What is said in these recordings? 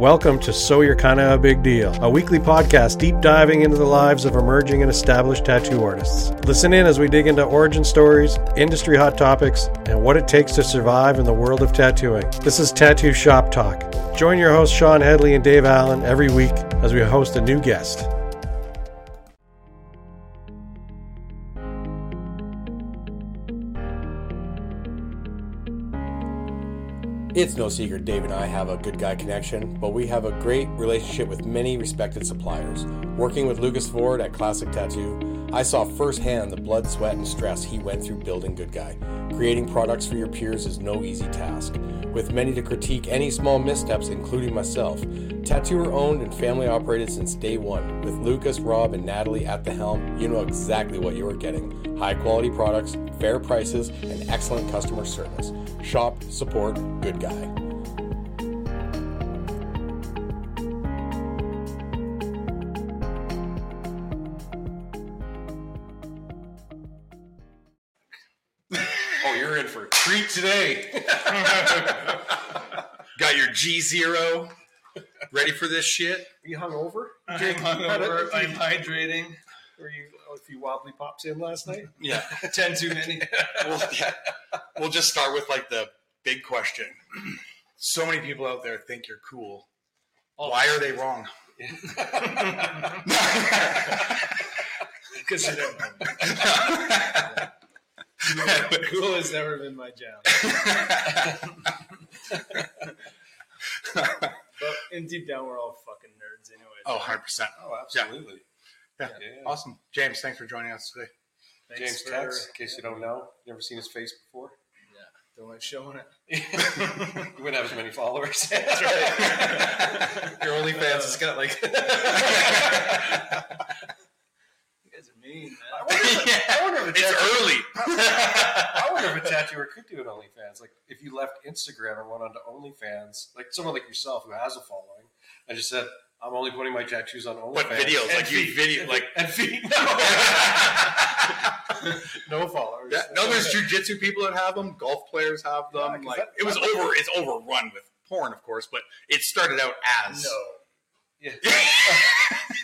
Welcome to So You're Kinda a Big Deal, a weekly podcast deep diving into the lives of emerging and established tattoo artists. Listen in as we dig into origin stories, industry hot topics, and what it takes to survive in the world of tattooing. This is Tattoo Shop Talk. Join your hosts Shawn Hedley and Dave Allen every week as we host a new guest. It's no secret Dave and I have a good guy connection, but we have a great relationship with many respected suppliers. Working with Lucas Ford at Classic Tattoo, I saw firsthand the blood, sweat, and stress he went through building Good Guy. Creating products for your peers is no easy task, with many to critique any small missteps, including myself. Tattooer owned and family operated since day one. With Lucas, Rob, and Natalie at the helm, you know exactly what you are getting. High quality products, fair prices, and excellent customer service. Shop, support, Good Guy. Oh, you're in for a treat today. Got your G0 ready for this shit? Are you hungover? Jake, I'm hungover. I'm hydrating. Were you a few wobbly pops in last night? Yeah. 10 too many. We'll just start with like the big question. So many people out there think you're cool. Oh, why are they wrong? Because you don't know. Cool has never been my job. But in deep down, we're all fucking nerds anyway. Oh, 100%. Right? Oh, absolutely. Yeah. Yeah. Yeah, awesome. James, thanks for joining us today. Thanks. James Tex, in case you don't know, never seen his face before. Yeah, don't like showing it. You wouldn't have as many followers. That's right. Your OnlyFans has got like... You guys are mean, man. I wonder if a tattooer could do an OnlyFans. Like, if you left Instagram and went onto OnlyFans, like someone like yourself who has a following, I just said... I'm only putting my tattoos on OnlyFans. What videos? And like feet. And feet. No. No followers. Yeah, no, there's jujitsu people that have them. Golf players have them. Yeah, like that, it was over. Cool. It's overrun with porn, of course, but it started out as Yeah.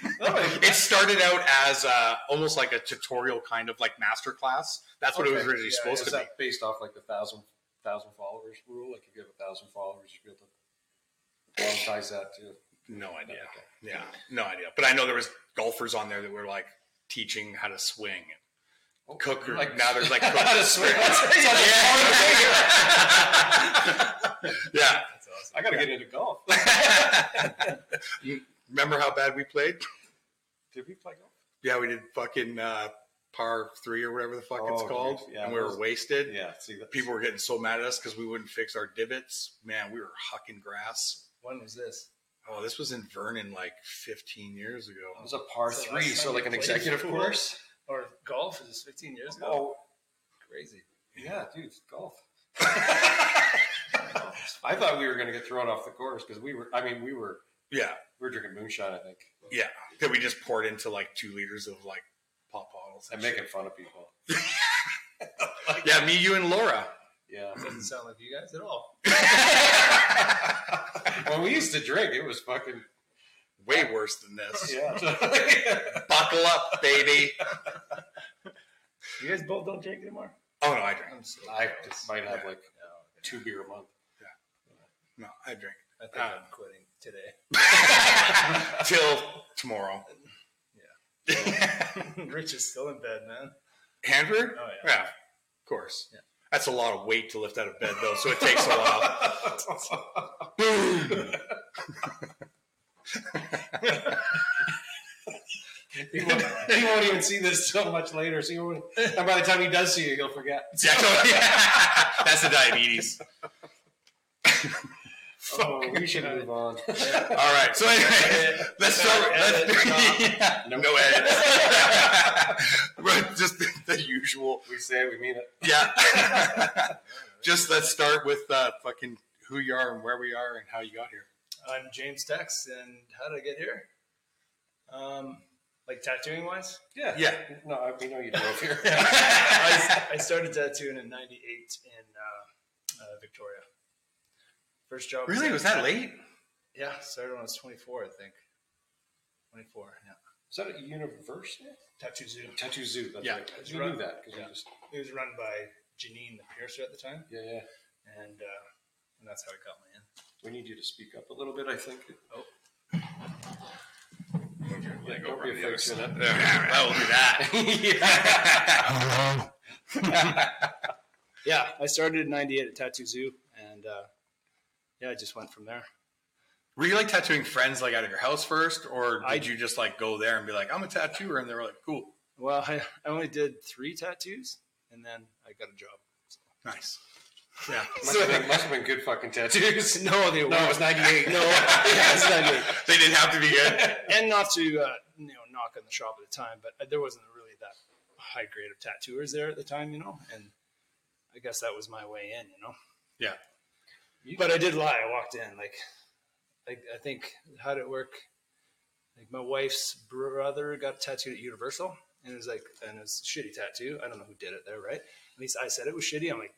It started out as almost like a tutorial kind of like masterclass. That's what it was originally supposed to be. Based off like the thousand followers rule. Like if you have 1,000 followers, you should be able to monetize that too. No idea. Okay. Yeah, no idea. But I know there was golfers on there that were like teaching how to swing, cooker. Like now there's like how to swing. Yeah, that's awesome. I gotta get into golf. You remember how bad we played? Did we play golf? Yeah, we did fucking par 3 or whatever the fuck it's called, yeah, and we were wasted. Yeah, see, people were getting so mad at us because we wouldn't fix our divots. Man, we were hucking grass. When was this? Oh, this was in Vernon like 15 years ago. It was a par 3, so like an executive course? Or golf is 15 years ago? Oh, crazy. Yeah, dude, it's golf. I thought we were going to get thrown off the course because we were drinking moonshine, I think. Yeah, that we just poured into like 2 liters of like pop bottles. And making fun of people. Yeah, me, you, and Laura. Yeah, it doesn't sound like you guys at all. When we used to drink, it was fucking way worse than this. Yeah. Buckle up, baby. You guys both don't drink anymore? Oh, no, I drink. I just might have like 2 beer a month. Yeah. No, I drink. I think I'm quitting today. Till tomorrow. Yeah. Rich is still in bed, man. Andrew? Oh, yeah. Of course. Yeah. That's a lot of weight to lift out of bed, though, so it takes a while. Boom! He won't even see this so much later, so and by the time he does see you, he'll forget. That's the diabetes. We should move on. Yeah. All right. So anyway, let's start. No edits. Just the usual. We say it, we mean it. Yeah. Just let's start with fucking who you are and where we are and how you got here. I'm James Tex, and how did I get here? Like tattooing wise? Yeah. Yeah. No, we know you drove here. I started tattooing in '98 in Victoria. First job. Really? Was that late? Yeah, started when I was 24, I think. 24, yeah. Is that at University? Tattoo Zoo. Tattoo Zoo, that's yeah, right. You knew that. Yeah. It was run by Janine, the piercer at the time. Yeah, yeah. And that's how I got my in. We need you to speak up a little bit, I think. Oh. Yeah, go over the other side. There. I will do that. Yeah. Yeah, I started in 98 at Tattoo Zoo, and yeah, I just went from there. Were you like tattooing friends like out of your house first, or did you just like go there and be like, I'm a tattooer, and they were like, cool? Well, I only did 3 tattoos, and then I got a job. So. Nice. Yeah, must have been good fucking tattoos. No, they were. No, it was 98. No, yeah, it was 98. They didn't have to be good. And not to you know, knock on the shop at the time, but there wasn't really that high grade of tattooers there at the time, you know. And I guess that was my way in, you know. Yeah. But I did lie. I walked in like I think how'd it work? Like my wife's brother got tattooed at Universal, and it was like, and it was a shitty tattoo. I don't know who did it there, right? At least I said it was shitty. I'm like,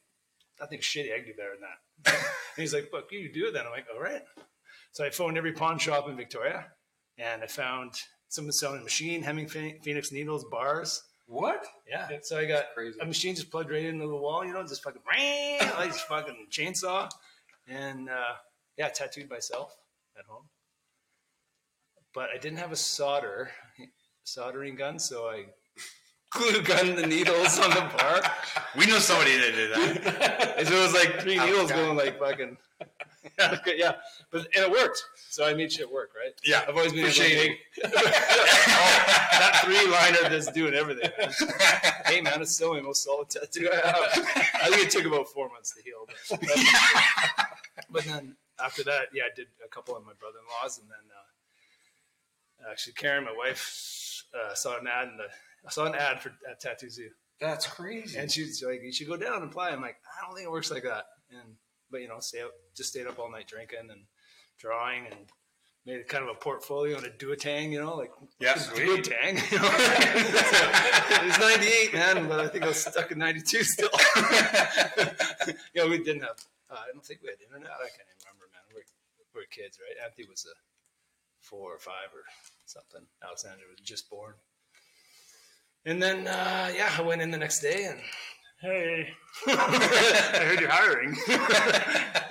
I think shitty, I can do better than that. And he's like, "Fuck, you do it then." I'm like, all right. So I phoned every pawn shop in Victoria, and I found someone selling a machine, hemming phoenix needles, bars. What? Yeah. So I got a machine just plugged right into the wall, you know, just fucking, like fucking chainsaw. And yeah, tattooed myself at home. But I didn't have a soldering gun, so I glue gun the needles on the bar. We know somebody that did that. So it was like 3 needles going like fucking. Yeah, and it worked. So I made shit work, right? Yeah, I've always been shading. Oh, that 3-liner that's doing everything. Man. Hey man, it's still my most solid tattoo I have. I think it took about 4 months to heal. But then after that, yeah, I did a couple of my brother-in-laws, and then actually Karen, my wife, saw an ad at Tattoo Zoo. That's crazy. And she's like, "You should go down and apply." I'm like, "I don't think it works like that." But you know, stayed up all night drinking and drawing, and made a kind of a portfolio and a duotang. You know, like duotang. You know? It was 98, man, but I think I was stuck in 92 still. Yeah, we didn't have. I don't think we had internet. I can't even remember, man. We're kids, right? Anthony was 4 or 5 or something. Alexander was just born. And then, I went in the next day and, hey, I heard you're hiring.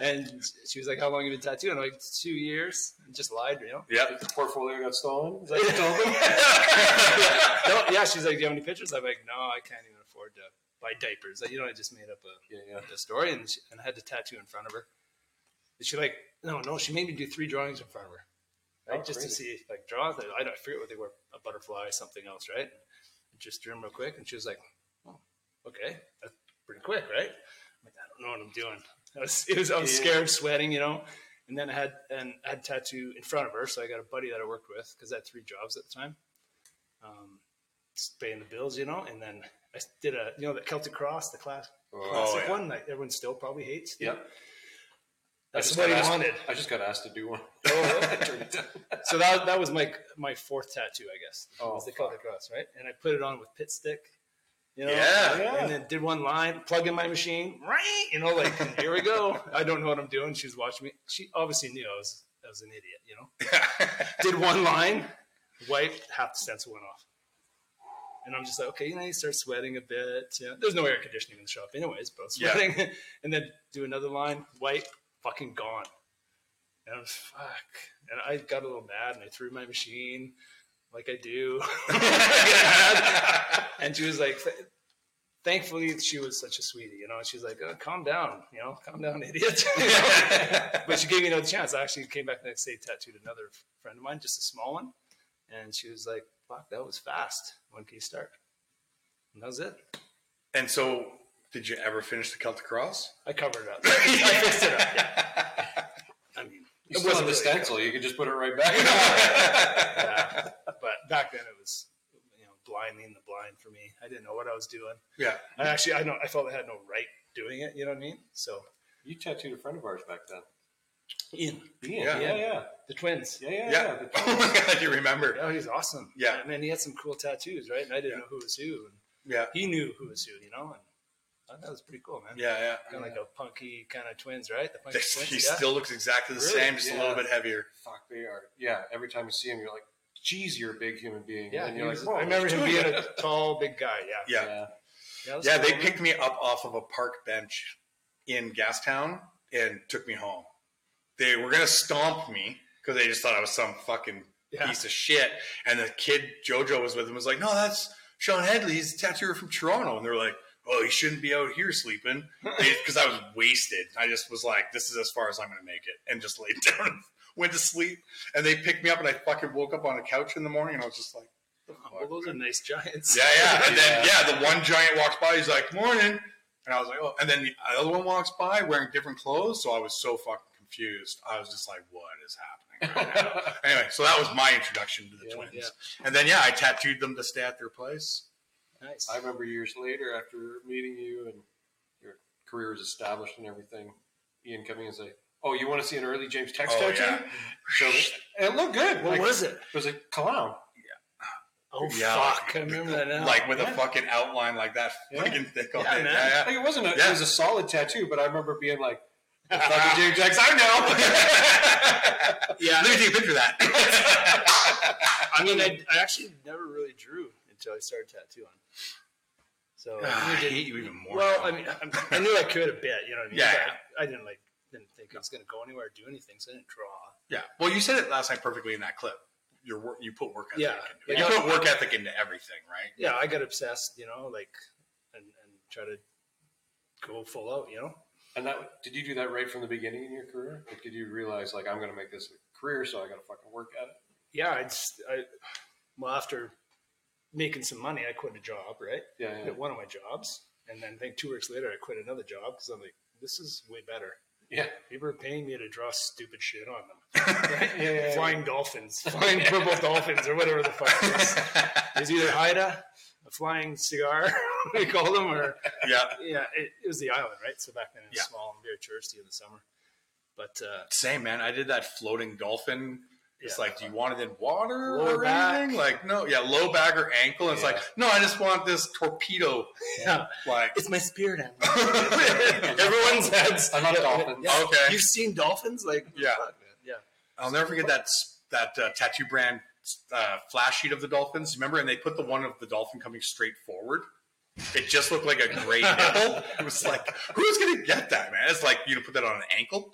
And she was like, how long have you been tattooing? I'm like, 2 years. And just lied, you know? Yeah, the portfolio got stolen. Is that what you told them? No, yeah, she's like, do you have any pictures? I'm like, no, I can't even afford to buy diapers. Like, you know, I just made up a story, and I had to tattoo in front of her. And she like, no, she made me do 3 drawings in front of her. Right? Oh, just crazy. To see, like, draws. I forget what they were, a butterfly, something else, right? Just drew him real quick, and she was like, "Oh, okay, that's pretty quick, right?" I'm like, I don't know what I'm doing. I was scared, sweating, you know. And then I had tattoo in front of her, so I got a buddy that I worked with because I had 3 jobs at the time, paying the bills, you know. And then I did the Celtic Cross, the classic one that everyone still probably hates. Yep. Yeah. That's what he wanted. I just got asked to do one. So that was my 4th tattoo, I guess. Oh, they call it the cross, right? And I put it on with pit stick, you know. Yeah. And then did one line, plug in my machine, right? You know, like here we go. I don't know what I'm doing. She's watching me. She obviously knew I was an idiot, you know. Did one line, wiped, half the stencil went off. And I'm just like, okay, you know, you start sweating a bit. You know? There's no air conditioning in the shop, anyways, but sweating. Yeah. And then do another line, wipe. Fucking gone. And I was fuck. And I got a little mad, and I threw my machine like I do. And she was like, thankfully she was such a sweetie, you know, and she's like, oh, calm down, you know, calm down, idiot. You know? But she gave me another chance. I actually came back the next day, tattooed another friend of mine, just a small one. And she was like, fuck, that was fast. When can you start? And that was it. And so did you ever finish the Celtic Cross? I covered it up. I fixed it up. Yeah. I mean, it wasn't a stencil. You could just put it right back. Yeah. But back then it was, you know, blind leading the blind for me. I didn't know what I was doing. Yeah. I felt I had no right doing it. You know what I mean? So you tattooed a friend of ours back then. Ian. Yeah. The twins. Yeah. The twins. Oh my God, you remember? Oh, he's awesome. Yeah. Man, he had some cool tattoos, right? And I didn't know who was who. And he knew who was who, you know. And I thought it was pretty cool, man. Yeah, yeah. Kind of like a punky kind of twins, right? The punky twins, he still looks exactly the same, just a little bit heavier. Fuck, they are. Yeah, every time you see him, you're like, geez, you're a big human being. Yeah, and you're like, I remember him being a tall, big guy. Yeah. Yeah, they picked me up off of a park bench in Gastown and took me home. They were going to stomp me because they just thought I was some fucking piece of shit. And the kid, Jojo, was with him, was like, no, that's Shawn Hedley. He's a tattooer from Toronto. And they were like, oh, he shouldn't be out here sleeping. Because I was wasted. I just was like, this is as far as I'm going to make it. And just laid down and went to sleep. And they picked me up, and I fucking woke up on a couch in the morning, and I was just like, well, those are nice giants. Yeah, yeah. And then, the one giant walks by. He's like, morning. And I was like, oh. And then the other one walks by wearing different clothes. So I was so fucking confused. I was just like, what is happening right now? Anyway, so that was my introduction to the twins. Yeah. And then, I tattooed them to stay at their place. Nice. I remember years later, after meeting you and your career was established and everything, Ian coming and saying, oh, you want to see an early James Tex tattoo? So it looked good. What was it? It was a clown. Oh, fuck. Like, I remember that now. Like, with a fucking outline like that. Fucking thick on it. Yeah. Like, it wasn't it was a solid tattoo, but I remember being like, fucking James Tex, I know. Let me take a picture of that. I mean, I actually never really drew until I started tattooing. So I hate you even more. Well, I mean, I knew I could a bit, you know what I mean? Yeah. I didn't think it was going to go anywhere or do anything, so I didn't draw. Yeah. Well, you said it last night perfectly in that clip. You put work ethic into it. You put work ethic into everything, right? Yeah, I got obsessed, and try to go full out, And did you do that right from the beginning in your career? Like, did you realize, like, I'm going to make this a career, so I got to fucking work at it? Yeah, well, after making some money, I quit a job, right? Yeah, I quit one of my jobs, and then I think 2 weeks later, I quit another job because I'm like, this is way better. Yeah, people are paying me to draw stupid shit on them. Right? Flying dolphins, flying purple dolphins, or whatever the fuck it is. There's either Haida, a flying cigar, we call them, or it was the island, right? So back then it was small and very touristy in the summer. But same, man. I did that floating dolphin. It's like, do you want it in water or anything? Like, no, low back or ankle. And it's like, no, I just want this torpedo. Yeah, like it's my spirit animal. Everyone's heads. I'm not a dolphin. Yeah. Okay, you've seen dolphins, like fuck, man. I'll never forget that tattoo brand flash sheet of the dolphins. Remember, and they put the one of the dolphin coming straight forward. It just looked like a great nipple. It was like, who's gonna get that, man? It's like you put that on an ankle.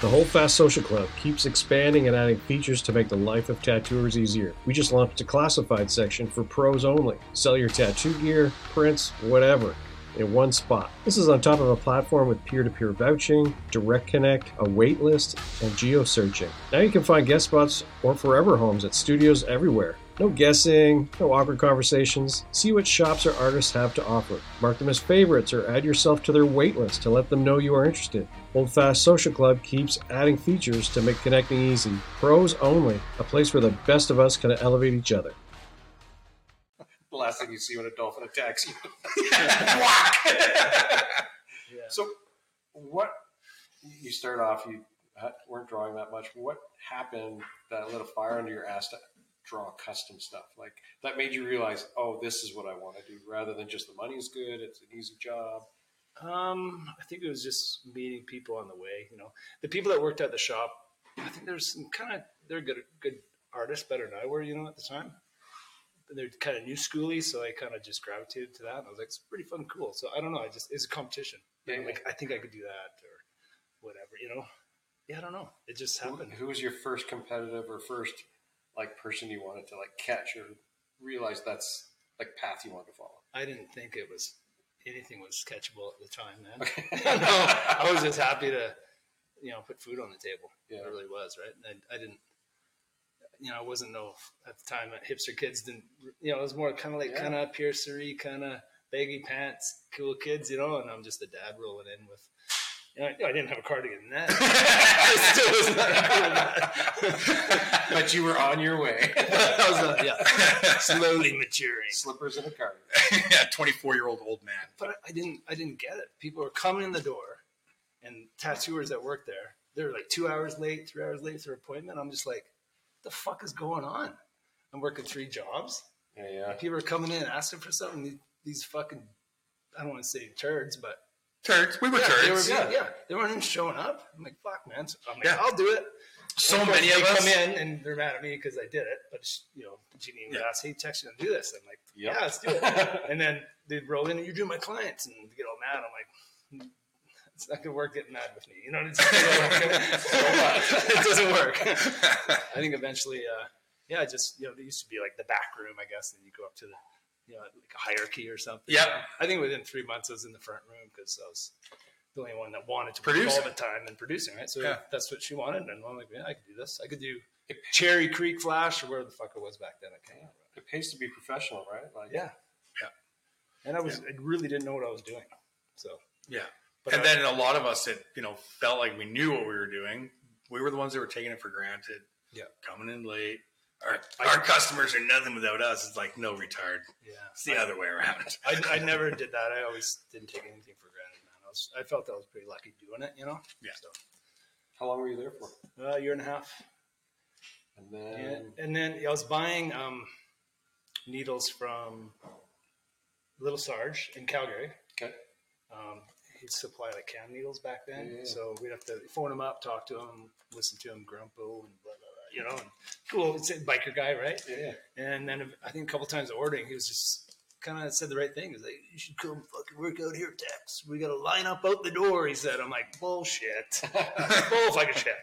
The Hold Fast Social Club keeps expanding and adding features to make the life of tattooers easier. We just launched a classified section for pros only. Sell your tattoo gear, prints, whatever, in one spot. This is on top of a platform with peer-to-peer vouching, direct connect, a wait list, and geo-searching. Now you can find guest spots or forever homes at studios everywhere. No guessing, no awkward conversations. See what shops or artists have to offer. Mark them as favorites or add yourself to their waitlist to let them know you are interested. Hold Fast Social Club keeps adding features to make connecting easy. Pros only, a place where the best of us can elevate each other. The last thing you see when a dolphin attacks you. So, you start off, you weren't drawing that much. What happened that lit a fire under your ass to draw custom stuff? Like, that made you realize, oh, this is what I want to do, rather than just the money's good, it's an easy job? I think it was just meeting people on the way. The people that worked at the shop, I think there's some they're good artists, better than I were, at the time. They're kind of new schooly, so I kind of just gravitated to that, and I was like, it's pretty fucking cool. So I don't know, it's a competition. Like, I think I could do that or whatever, I don't know, it just happened. Who was your first competitive or first person you wanted to catch or realize that's path you wanted to follow? I didn't think it was anything was catchable at the time, man. Okay. I was just happy to, put food on the table. Yeah. It really was, right? And I didn't, I wasn't at the time hipster kids didn't, it was more kind of piercery, kind of baggy pants, cool kids, and I'm just a dad rolling in with, I didn't have a cardigan in that. I still was not cool with that. But you were on your way. I was slowly maturing. Slippers and a cardigan. 24-year-old old man. But I didn't get it. People were coming in the door, and tattooers that worked there, they were 2 hours late, 3 hours late to their appointment. I'm just like, what the fuck is going on? I'm working 3 jobs. Yeah, yeah. And people are coming in asking for something. these fucking, I don't want to say turds, but. Turds. We were turds. They weren't even showing up. I'm like, fuck, man. So I'm like, I'll do it. So many of us. They come in and they're mad at me because I did it. But, you know, Janine asked, hey, Tex, you gonna do this? I'm like, yeah, let's do it. And then they'd roll in and you're doing my clients and they get all mad. I'm like, it's not going to work getting mad with me. You know what I'm saying? So it doesn't work. I think eventually, just, you know, there used to be like the back room, I guess, and you go up to the, you know, like a hierarchy or something. Yeah. You know? I think within 3 months I was in the front room because I was the only one that wanted to produce all the time and producing, right? So that's what she wanted. And I'm like, yeah, I could do this. I could do Cherry Creek Flash or whatever the fuck it was back then. I can't remember. It pays to be professional, right? Like, And I really didn't know what I was doing. So, But and then a lot of us that, you know, felt like we knew what we were doing. We were the ones that were taking it for granted. Yeah. Coming in late. Our customers are nothing without us. It's like, no, retard. Yeah. It's the other way around. I never did that. I always didn't take anything for granted, man. I felt that I was pretty lucky doing it, you know? Yeah. So. How long were you there for? A year and a half. And then? And then I was buying needles from Little Sarge in Calgary. Okay. He'd supply like cam needles back then. Yeah. So we'd have to phone him up, talk to him, listen to him, grumpo and blah, blah, blah, you know. And cool, it's a biker guy, right? Yeah. And then I think a couple times ordering, he was just kind of said the right thing. He was like, you should come fucking work out here, Tex. We got to line up out the door, he said. I'm like, bullshit. Bull fucking shit.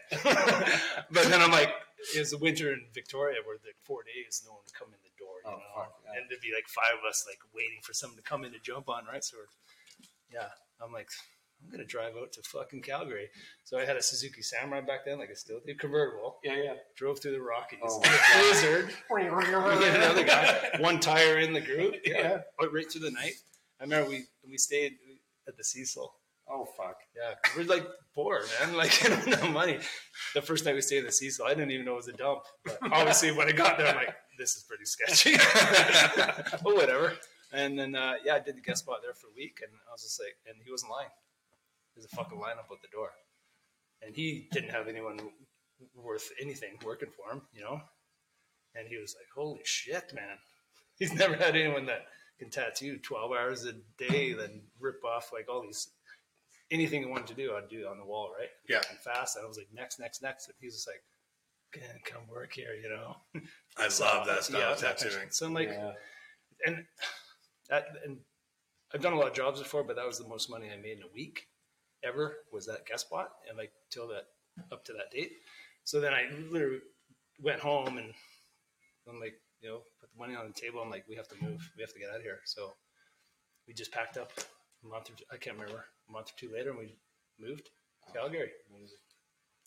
But then I'm like, it was the winter in Victoria where the 4 days no one would come in the door, you know. Fuck, yeah. And there'd be like five of us like waiting for someone to come in to jump on, right? So we're, I'm like, I'm going to drive out to fucking Calgary. So I had a Suzuki Samurai back then, like I still did, convertible. Yeah. Drove through the Rockies. Oh, blizzard. Another guy. One tire in the groove. Yeah. Right through the night. I remember we stayed at the Cecil. Oh, fuck. Yeah. We're like poor, man. Like, I don't have money. The first night we stayed at the Cecil, I didn't even know it was a dump. But obviously, when I got there, I'm like, this is pretty sketchy. But whatever. And then, I did the guest spot there for a week, and I was just like, and he wasn't lying. There's a fucking lineup at the door. And he didn't have anyone worth anything working for him, you know? And he was like, holy shit, man. He's never had anyone that can tattoo 12 hours a day, then rip off, like, all these, anything he wanted to do, I'd do on the wall, right? Yeah. And fast, and I was like, next. And he was just like, come work here, you know? I so, love that style of tattooing. So I'm like, And I've done a lot of jobs before, but that was the most money I made in a week ever was that guest spot, and like till that up to that date. So then I literally went home and I'm like, you know, put the money on the table. I'm like, we have to move. We have to get out of here. So we just packed up a month or two later, and we moved to Calgary. Amazing.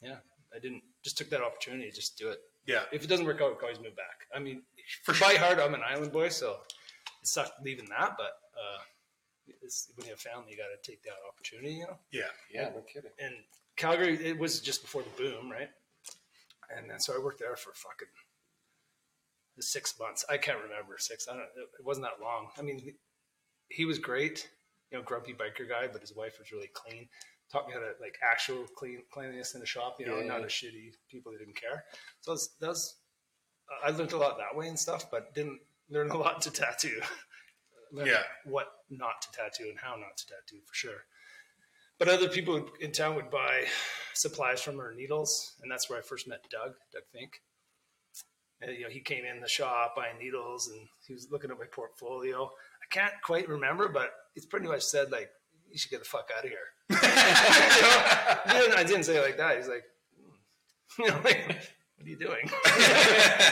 Yeah. I just took that opportunity to just do it. Yeah. If it doesn't work out, we can always move back. I mean, for try hard, I'm an island boy, so. It sucked leaving that, but when you have family, you got to take that opportunity, you know? Yeah, no kidding. And Calgary, it was just before the boom, right? And then so I worked there for fucking 6 months. I can't remember six. I don't. It wasn't that long. I mean, he was great, you know, grumpy biker guy, but his wife was really clean. Taught me how to like actual cleanliness in the shop, you know, not a shitty people that didn't care. So I learned a lot that way and stuff, but didn't. Learn a lot to tattoo. What not to tattoo and how not to tattoo for sure. But other people in town would buy supplies from her needles, and that's where I first met Doug Fink. And, you know, he came in the shop buying needles, and he was looking at my portfolio. I can't quite remember, but it's pretty much said like, "You should get the fuck out of here." You know? I didn't say it like that. He's like, you know, like. What are you doing?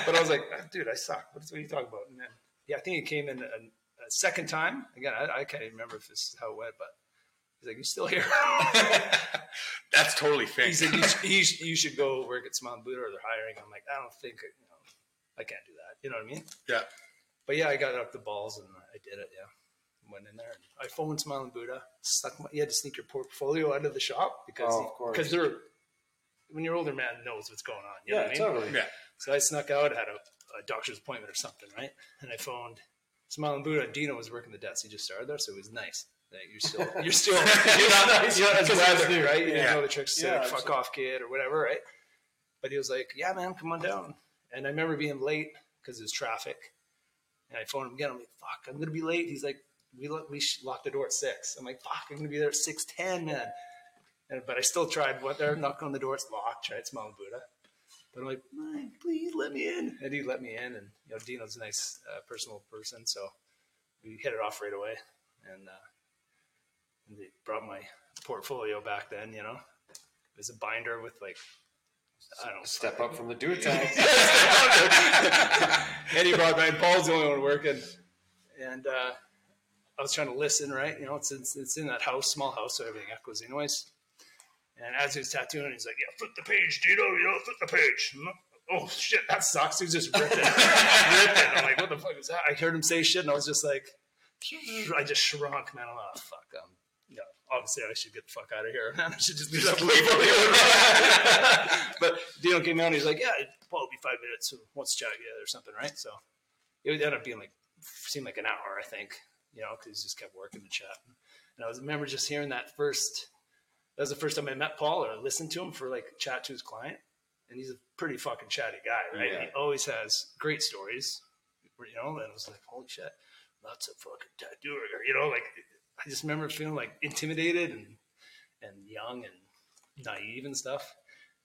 But I was like, dude, I suck. What are you talking about? And then, I think he came in a second time. Again, I can't even remember if this is how it went, but he's like, you're still here. That's totally fake. He said, you should go work at Smilin' Buddha or they're hiring. I'm like, I don't think, you know, I can't do that. You know what I mean? Yeah. But I got up the balls and I did it. Yeah. Went in there and I phoned Smilin' Buddha. You had to sneak your portfolio out of the shop because because they're when your older man knows what's going on. You know what I mean? Totally. Yeah. So I snuck out, had a doctor's appointment or something, right? And I phoned Smilin' Buddha. Dino was working the desk. He just started there, so it was nice. Like, you're still, you're not nice. You're not as weather, right? You didn't know the tricks to say, like, fuck off, kid, or whatever, right? But he was like, yeah, man, come on down. And I remember being late because it was traffic. And I phoned him again. I'm like, fuck, I'm going to be late. He's like, we locked the door at 6. I'm like, fuck, I'm going to be there at 6:10, man. But I still tried. Went there, knocked on the door, it's locked. Tried Smilin' Buddha. But I'm like, mine, please let me in. And he let me in. And, you know, Dino's a nice, personal person. So we hit it off right away. And they brought my portfolio back then, you know. It was a binder with, like, I don't know. Step up from the do-it time. And he brought my, Paul's the only one working. And I was trying to listen, right? You know, it's in that house, small house, so everything echoes anyways. And as he was tattooing, he's like, yeah, flip the page, Dino, you know, flip the page. Like, oh, shit, that sucks. He was just ripping. I'm like, what the fuck is that? I heard him say shit, and I was just like, I just shrunk, man. I'm like, oh, fuck. Yeah, obviously, I should get the fuck out of here, man. I should just leave that way. But Dino came out, and he's like, yeah, it'll be 5 minutes. So let's chat together or something, right? So it would end up being like, seemed like an hour, I think, you know, because he just kept working and chatting. And I remember just hearing that first. That was the first time I met Paul, or I listened to him for like chat to his client. And he's a pretty fucking chatty guy, right? Yeah. He always has great stories, you know, and I was like, holy shit, lots of fucking tattooer, you know, like I just remember feeling like intimidated and young and naive and stuff.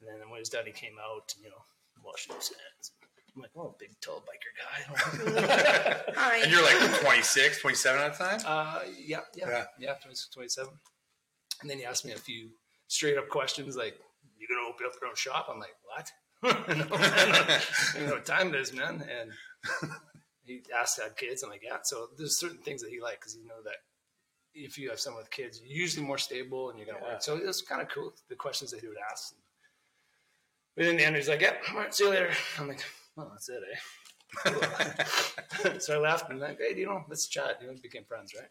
And then when he was done, he came out, and, you know, washing his hands. I'm like, oh, big, tall biker guy. And you're like 26, 27 at the time? Yeah, 26, 27. And then he asked me a few straight-up questions, like, you going to open up your own shop? I'm like, what? I don't know what time it is, man. And he asked to have kids. I'm like, yeah. So there's certain things that he liked, because you know that if you have someone with kids, you're usually more stable and you're going to work. So it was kind of cool, the questions that he would ask. But in the end, he's like, yeah, all right, see you later. I'm like, well, that's it, eh? Cool. So I laughed and I'm like, hey, you know, let's chat. You know, we became friends, right?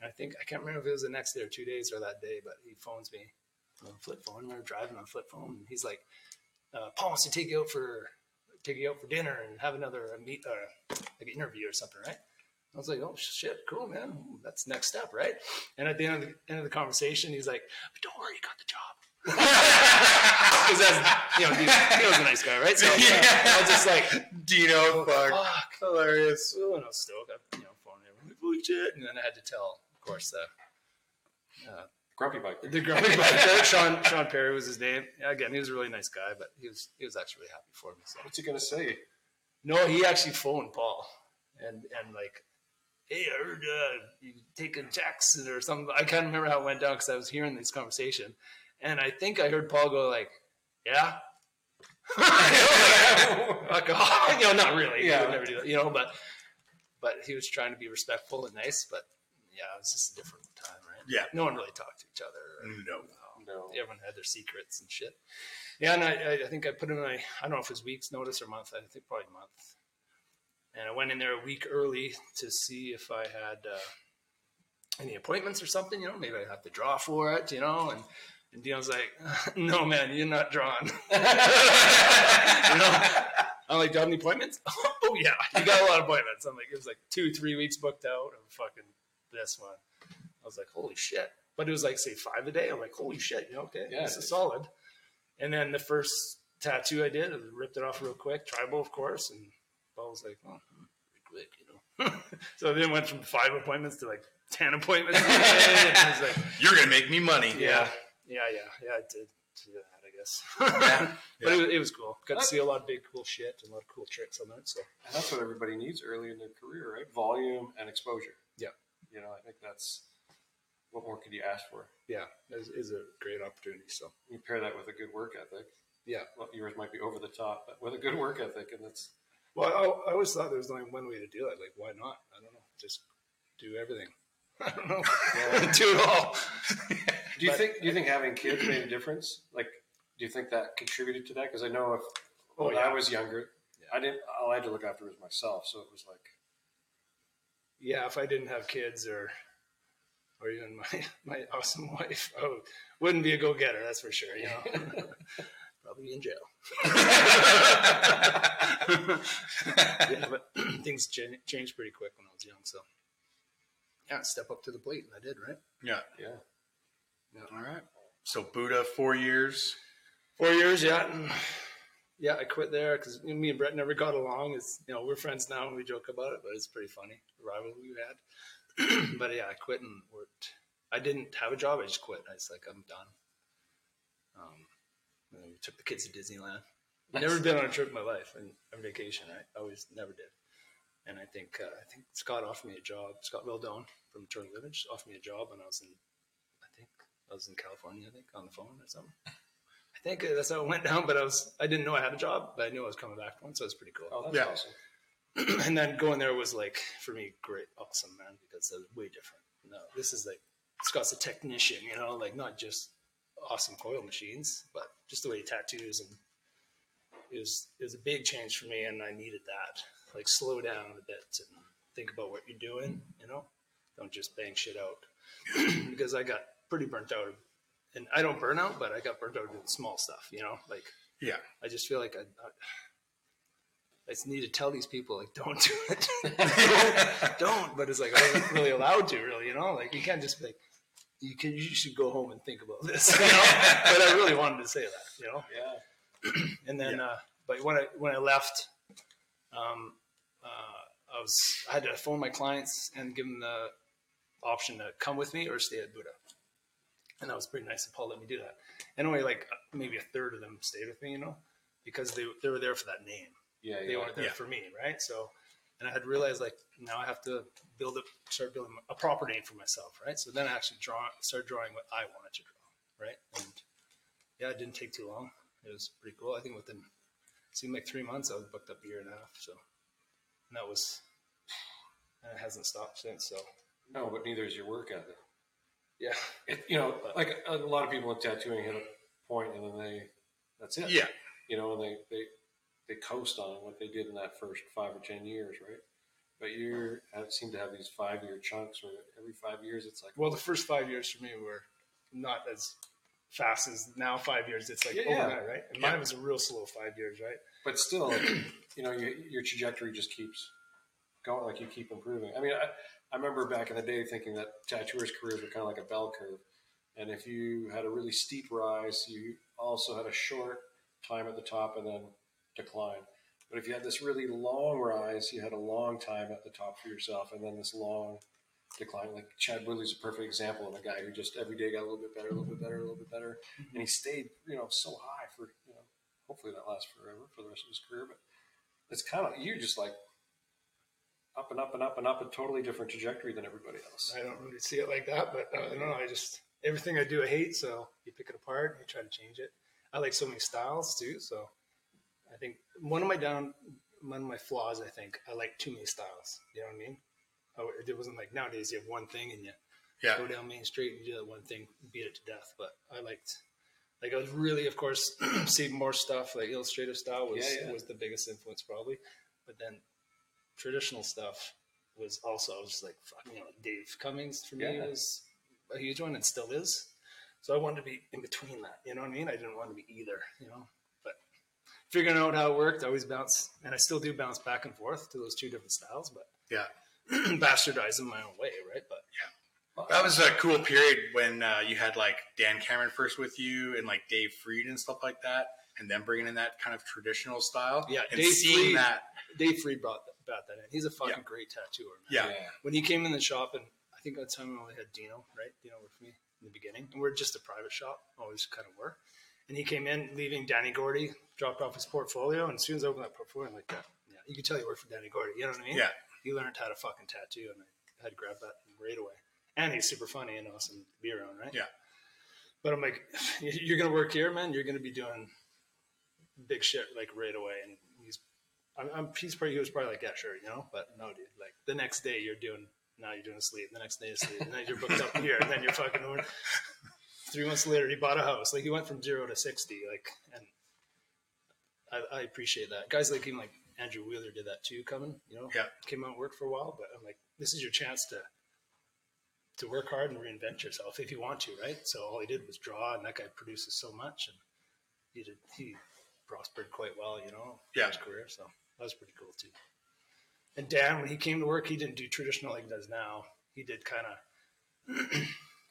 And I think, I can't remember if it was the next day or 2 days or that day, but he phones me on flip phone. We were driving on flip phone, and he's like, Paul wants to take you out for dinner and have another meet, like interview or something, right? I was like, oh shit, cool, man. Ooh, that's the next step, right? And at the end of the conversation, he's like, but don't worry, you got the job. Because that's, you know, Dino's a nice guy, right? So I was just like, Dino, fuck, hilarious. Oh, and I was stoked. I, you know, phone everyone, like, holy shit. And then I had to tell, of course, Grumpy Biker. The Grumpy Biker. Sean Perry was his name. Again, he was a really nice guy, but he was actually really happy for me. So. What's he gonna say? No, he actually phoned Paul and like, hey, I heard you taking Jackson or something. I can't remember how it went down because I was hearing this conversation. And I think I heard Paul go like, yeah. Like, oh, you know, not really. Yeah. He would never do that, you know, but he was trying to be respectful and nice, but yeah, it was just a different time, right? Yeah. No one really talked to each other. No. Everyone had their secrets and shit. Yeah, and I think I put in my, I don't know if it was week's notice or month, I think probably month. And I went in there a week early to see if I had any appointments or something, you know, maybe I'd have to draw for it, you know, and Dino's like, no, man, you're not drawn. You know? I'm like, do you have any appointments? Oh, yeah, you got a lot of appointments. I'm like, it was like 2-3 weeks booked out of fucking this one. I was like, holy shit. But it was like, say, 5 a day. I'm like, holy shit, you know, okay, yeah, this is solid. And then the first tattoo I did, I ripped it off real quick, tribal, of course. And I was like, oh, pretty quick, you know. So then it went from 5 appointments to like 10 appointments. And I was like, you're going to make me money. Yeah. Yeah, I did do that, I guess. Yeah. But yeah. It was cool. Got to see a lot of big, cool shit and a lot of cool tricks on that. So. And that's what everybody needs early in their career, right? Volume and exposure. Yeah. You know, I think that's, what more could you ask for? Yeah, it is a great opportunity. So you pair that with a good work ethic. Yeah. Well, yours might be over the top, but with a good work ethic, and that's... Well, I always thought there was only one way to do it. Like, why not? I don't know. Just do everything. I don't know. Yeah. Do it all. Do you think having kids made a difference? Like, do you think that contributed to that? Because I know when I was younger, yeah. All I had to look after was myself. So it was like, yeah, if I didn't have kids or even my awesome wife, I wouldn't be a go getter. That's for sure. You know, probably in jail. Yeah, but things changed pretty quick when I was young. So yeah, step up to the plate, and I did, right? Yeah. All right. So Buddha, 4 years. 4 years, yeah. And yeah, I quit there because me and Brett never got along. It's, you know, we're friends now and we joke about it, but it's pretty funny, the rivalry we had. But yeah, I quit and worked. I didn't have a job. I just quit. I was like, I'm done. And then we took the kids to Disneyland. Nice. Never been on a trip in my life and on vacation. I always never did. And I think Scott offered me a job. Scott Valdone from Eternal Village offered me a job when I was in California, on the phone or something. I think that's how it went down, but I didn't know I had a job, but I knew I was coming back once, so it was pretty cool. Oh, that's awesome. And then going there was like, for me, great, awesome, man, because it was way different. No, this is like, Scott's a technician, not just awesome coil machines, but just the way he tattoos, and it was a big change for me, and I needed that. Like, slow down a bit and think about what you're doing, Don't just bang shit out. Because I got pretty burnt out. And I don't burn out, but I got burnt out doing small stuff, Yeah. I just feel like I just need to tell these people, like, don't do it. don't. But it's like, I wasn't really allowed to, Like, you can't just be like, you should go home and think about this, But I really wanted to say that, Yeah. And then, but when I left, I had to phone my clients and give them the option to come with me or stay at Buddha. And that was pretty nice of Paul let me do that. And only like maybe a third of them stayed with me, because they were there for that name. Yeah, they weren't there for me, right? So, and I had realized like now I have to start building a proper name for myself, right? So then I actually started drawing what I wanted to draw, right? And it didn't take too long. It was pretty cool. I think it seemed like 3 months I was booked up a year and a half. So, and that was, and it hasn't stopped since. So no, but neither is your work ethic. Yeah. Like a lot of people in tattooing hit a point and then that's it. Yeah. And they coast on what they did in that first 5 or 10 years, right? But you seem to have these 5-year chunks where every 5 years it's like... Well, the first 5 years for me were not as fast as now 5 years. It's like overnight, right? And mine was a real slow 5 years, right? But still, your trajectory just keeps going. Like you keep improving. I mean, I remember back in the day thinking that tattooers' careers were kind of like a bell curve. And if you had a really steep rise, you also had a short time at the top and then decline. But if you had this really long rise, you had a long time at the top for yourself and then this long decline. Like Chad Woodley's a perfect example of a guy who just every day got a little bit better, a little bit better, a little bit better. And he stayed, so high for, hopefully that lasts forever for the rest of his career. But it's kind of, you just like, up and up and up and up, a totally different trajectory than everybody else. I don't really see it like that, but I don't know. I just, everything I do, I hate. So you pick it apart and you try to change it. I like so many styles too. So I think one of my flaws, I think I like too many styles. You know what I mean? It wasn't like nowadays you have one thing and you go down Main Street and you do that one thing, beat it to death. But I liked, like I was really, of course, see more stuff like illustrative style was the biggest influence probably. But then, traditional stuff was also, I was just like, Dave Cummings for me was a huge one and still is. So I wanted to be in between that, you know what I mean? I didn't want to be either, but figuring out how it worked, I always bounce, and I still do bounce back and forth to those two different styles, but bastardize in my own way, right? But that was a cool period when you had like Dan Cameron first with you and like Dave Freed and stuff like that, and then bringing in that kind of traditional style. Yeah, and Dave Freed brought that. That in. He's a fucking great tattooer, man. Yeah. When he came in the shop, and I think that time we only had Dino, right? Dino worked for me in the beginning. And we're just a private shop, always kind of were. And he came in, leaving Danny Gordy, dropped off his portfolio, and as soon as I opened that portfolio, I'm like, you could tell he worked for Danny Gordy. You know what I mean? Yeah. He learned how to fucking tattoo, and I had to grab that right away. And he's super funny and awesome to be around, right? Yeah. But I'm like, you're going to work here, man? You're going to be doing big shit, like, right away. And he was probably like, yeah, sure, but no, dude, like the next day now you're doing sleep, the next day is sleep, and then you're booked up here, and then you're fucking over. 3 months later, he bought a house. Like he went from 0 to 60, like, and I appreciate that. Guys like even like Andrew Wheeler did that too, came out and worked for a while, but I'm like, this is your chance to work hard and reinvent yourself if you want to, right? So all he did was draw, and that guy produces so much, and he prospered quite well, his career, so. That was pretty cool too. And Dan, when he came to work, he didn't do traditional like he does now. He did kind of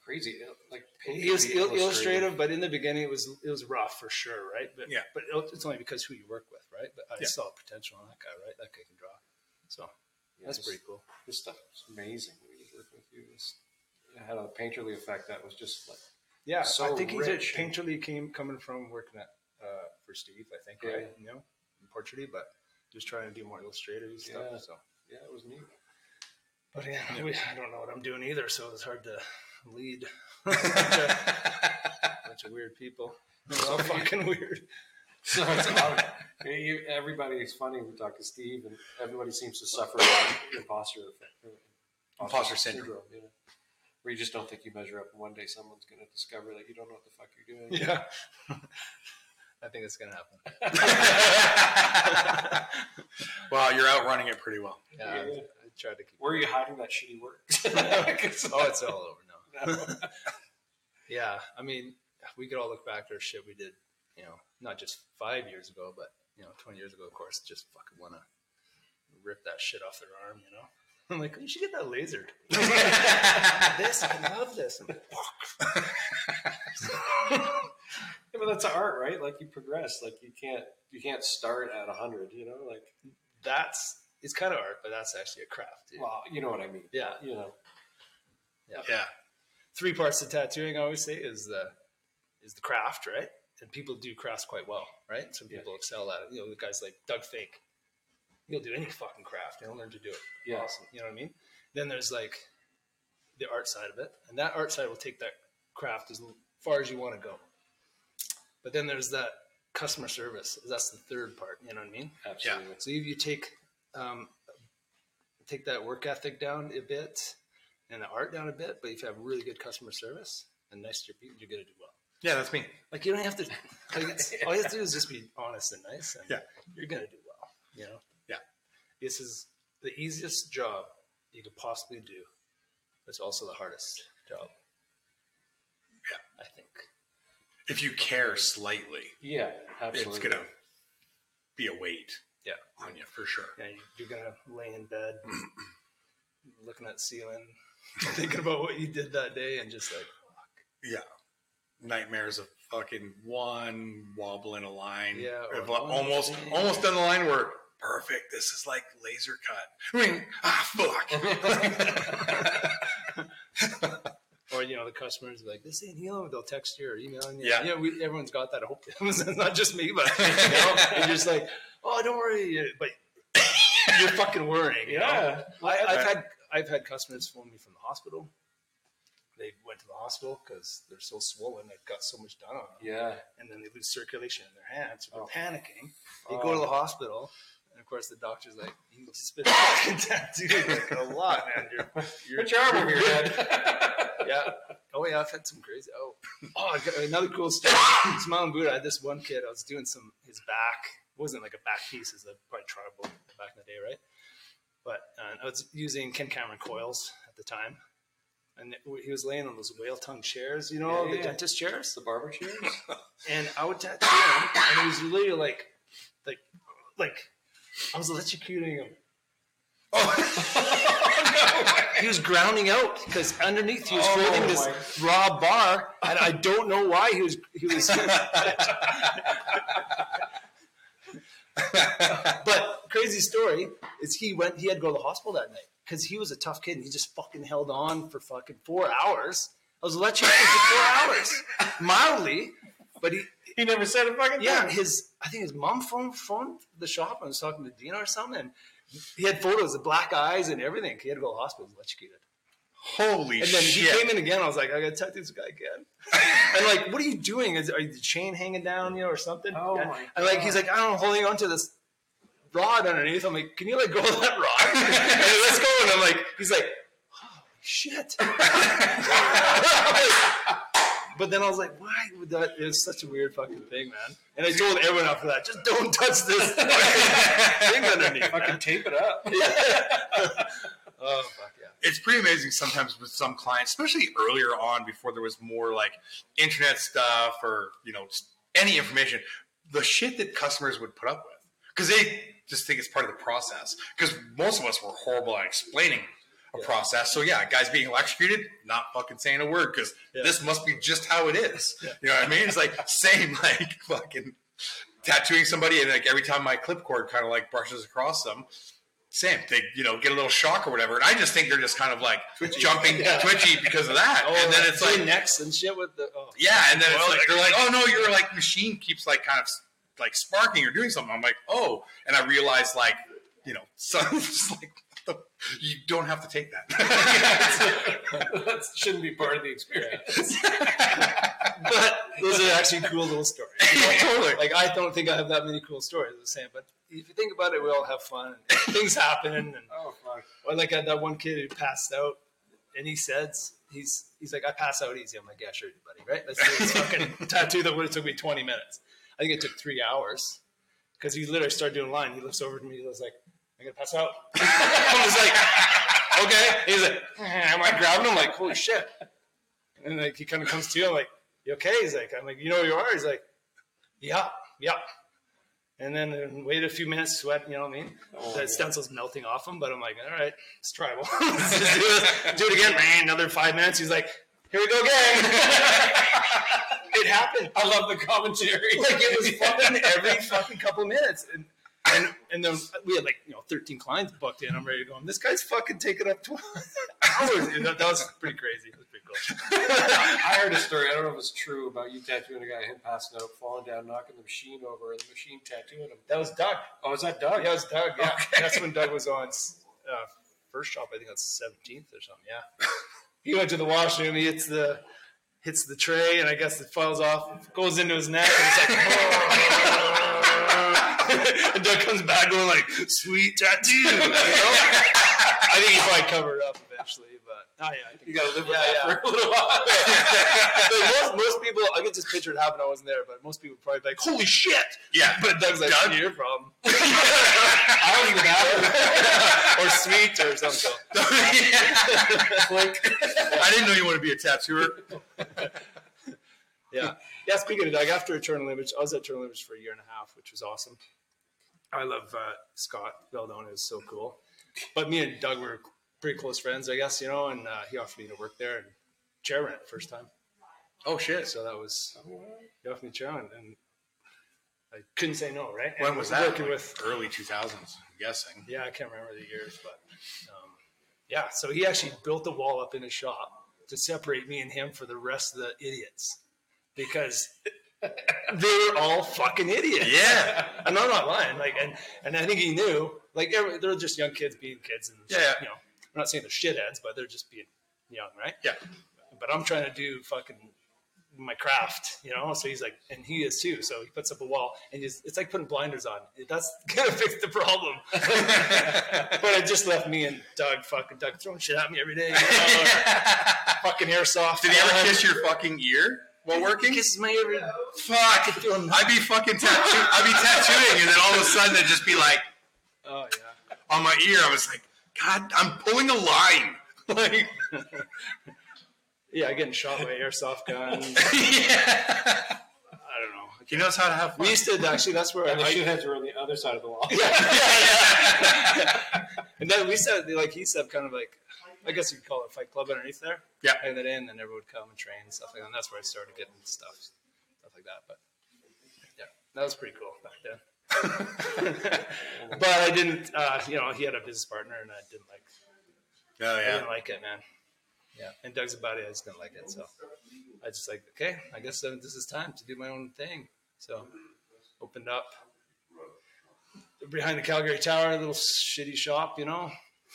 crazy, like he was illustrative. But in the beginning, it was rough for sure, right? But but it's only because who you work with, right? But I saw potential in that guy, right? That guy can draw, so that's pretty cool. This stuff is amazing. When you work with had a painterly effect that was just like, yeah, so I think he's a painterly coming from working at for Steve, I think, right? You know, in portraiture, but just trying to do more illustrative stuff. So yeah, it was neat. But yeah, I don't know what I'm doing either, so it's hard to lead. bunch of weird people. So fucking weird. So it's everybody is funny. We talk to Steve, and everybody seems to suffer from imposter syndrome. You know? Where you just don't think you measure up, and one day someone's going to discover that you don't know what the fuck you're doing. Yeah, I think it's going to happen. Wow, you're outrunning it pretty well. Yeah, yeah. I tried to keep. Where are you hiding that shitty work? Oh, it's all over now. No. Yeah, I mean, we could all look back to our shit we did, you know, not just 5 years ago, but, you know, 20 years ago, of course, just fucking want to rip that shit off their arm, you know? I'm like, you should get that lasered. I love this. I'm like, fuck. Yeah, but that's art, right? Like, you progress. Like, you can't start at 100, you know? Like, it's kind of art, but that's actually a craft, dude. Well, you know what I mean. Yeah. You know. Yeah. Yeah. Three parts of tattooing, I always say, is the craft, right? And people do crafts quite well, right? Some people excel at it. You know, the guys like Doug Fink, he'll do any fucking craft. He'll learn to do it. Yeah. Awesome. You know what I mean? Then there's like the art side of it. And that art side will take that craft as far as you want to go. But then there's that customer service. That's the third part. You know what I mean? Absolutely. Yeah. So if you take that work ethic down a bit, and the art down a bit, but if you have really good customer service and nice to your people, you're going to do well. Yeah, that's me. Like, you don't have to, all you have to do is just be honest and nice, and you're going to do well, you know? Yeah. This is the easiest job you could possibly do, but it's also the hardest job. Yeah. I think. If you care slightly. Yeah, absolutely. It's going to be a weight on you, for sure. Yeah, you're going to lay in bed looking at the ceiling, thinking about what you did that day, and just like, fuck. Yeah. Nightmares of fucking one wobbling a line. Yeah. Almost done the line work. Perfect. This is like laser cut. I mean, fuck. Or, you know, the customers are like, this ain't healing. They'll text you or email you. Yeah. You know, everyone's got that. I hope it's not just me, but, you know, you're just like, oh, don't worry. But you're fucking worrying. Yeah. You know? I've had customers phone me from the hospital. They went to the hospital because they're so swollen. They've got so much done on them. Yeah. And then they lose circulation in their hands. So they're panicking. They go to the hospital. And, of course, the doctor's like, you've just been fucking tattooed like a lot, man. Put your arm over your head. Yeah. Oh, yeah. I've had some crazy. Oh, I got another cool story. Smilin' Buddha. I had this one kid. I was doing his back. It wasn't like a back piece. It was probably tribal back in the day, right? But I was using Ken Cameron coils at the time. And he was laying on those whale-tongue chairs, you know, the dentist chairs, the barber chairs. And I would tattoo him, and he was literally like I was electrocuting him. Oh, no. He was grounding out because underneath he was holding this raw bar, and I don't know why he was. But crazy story is he had to go to the hospital that night. Because he was a tough kid, and he just fucking held on for fucking 4 hours. I was electrocuted for 4 hours, mildly, but he never said a fucking thing. Yeah, I think his mom phoned the shop, and was talking to Dino or something, and he had photos of black eyes and everything. He had to go to the hospital, electrocuted. Holy shit. And then he came in again. I was like, I got to talk to this guy again. And like, what are you doing? Are you the chain hanging down, you know, or something? Oh, and, my God. And like, he's like, I don't know, holding on to this rod underneath. I'm like, can you let go of that rod? And let's go. And I'm like, he's like, oh shit. But then I was like, why would that? It's such a weird fucking thing, man. And I told everyone after that, just don't touch this thing underneath. Fucking tape it up. Oh fuck yeah. It's pretty amazing sometimes with some clients, especially earlier on before there was more like internet stuff or, you know, just any information, the shit that customers would put up with. Because they just think it's part of the process. Because most of us were horrible at explaining a process. So, yeah, guys being electrocuted, not fucking saying a word. Because this must be just how it is. Yeah. You know what I mean? It's like same, like fucking tattooing somebody. And like every time my clipcord kind of like brushes across them, Sam, they, you know, get a little shock or whatever. And I just think they're just kind of like twitchy. twitchy because of that. Oh, and then it's like necks and shit with the, oh. Yeah. And then it's like, they're like, oh no, your like machine keeps like kind of like sparking or doing something. I'm like, oh, and I realized like, you know, so just like, you don't have to take that. That shouldn't be part of the experience. But those are actually cool little stories. Totally. Like, I don't think I have that many cool stories, the same. But if you think about it, we all have fun. Things happen. And, oh, fuck. Or like that one kid who passed out, and he says, he's like, I pass out easy. I'm like, yeah, sure, buddy, right? Let's do this fucking tattoo that would have took me 20 minutes. I think it took 3 hours. Because he literally started doing a line. He looks over to me and was like, I'm going to pass out. I was like, okay. He's like, am I grabbing him? I'm like, holy shit. And like, he kind of comes to you. I'm like, you okay? He's like, I'm like, you know who you are? He's like, yeah. And then wait a few minutes, sweat, you know what I mean? Oh, the stencil's melting off him, but I'm like, all right, it's tribal. Let's just do it again. Man, another 5 minutes. He's like, here we go again. It happened. I love the commentary. Like, it was fun every fucking couple minutes. And then we had, like, you know, 13 clients booked in. I'm ready to go. This guy's fucking taking up 12 hours. That was pretty crazy. It was pretty cool. I heard a story. I don't know if it's true about you tattooing a guy, him passing out, falling down, knocking the machine over, and the machine tattooing him. That was Doug. Oh, was that Doug? Yeah, it was Doug. Yeah. Okay. That's when Doug was on first shop. I think that's 17th or something. Yeah. He went to the washroom. He hits the tray, and I guess it falls off, goes into his neck, and it's like, oh. And Doug comes back going like, sweet tattoo. You know? I think he probably covered up eventually, but I think you gotta live with that for a little while. most people, I could just picture it happen. I wasn't there, but most people probably be like, holy shit! Yeah, but Doug's like, Doug? Your problem. I don't even have it. Or sweet or something. Like, I didn't know you wanted to be a tattooer. Yeah. Yeah, speaking of Doug, after Eternal Image, I was at Eternal Image for a year and a half, which was awesome. I love Scott Valdone. Is so cool. But me and Doug were pretty close friends, I guess, you know, and he offered me to work there and chair rent first time. Oh, shit. So that was, he offered me chair rent, and I couldn't say no, right? When was that? Working like with early 2000s, I'm guessing. Yeah, I can't remember the years, but yeah. So he actually built a wall up in his shop to separate me and him for the rest of the idiots. Because they were all fucking idiots. Yeah. And I'm not lying. Like, and I think he knew, like, they're just young kids being kids. And yeah. You know, I'm not saying they're shitheads, but they're just being young, right? Yeah. But I'm trying to do fucking my craft, you know? So he's like, and he is too. So he puts up a wall, and it's like putting blinders on. That's going to fix the problem. But it just left me and Doug throwing shit at me every day. You know, fucking airsoft. Did he ever kiss your fucking ear? While working? Kisses my ear. Fuck. I'd be fucking tattooing. I'd be tattooing, and then all of a sudden it'd just be like, oh, yeah. On my ear, I was like, God, I'm pulling a line. Like, yeah, getting shot by airsoft gun. Yeah. I don't know. He knows how to have fun. We used to, actually, that's where the shoeheads were on the other side of the wall. Yeah. And then we said, like, he said, kind of like, I guess you could call it a fight club underneath there. Yeah. And then everyone would come and train and stuff like that. And that's where I started getting stuff like that. But yeah, that was pretty cool back then. But I didn't, you know, he had a business partner, and I didn't like it. Oh, yeah. I didn't like it, man. Yeah. And Doug's about it. I just didn't like it. So I just like, okay, I guess this is time to do my own thing. So opened up behind the Calgary Tower, a little shitty shop, you know.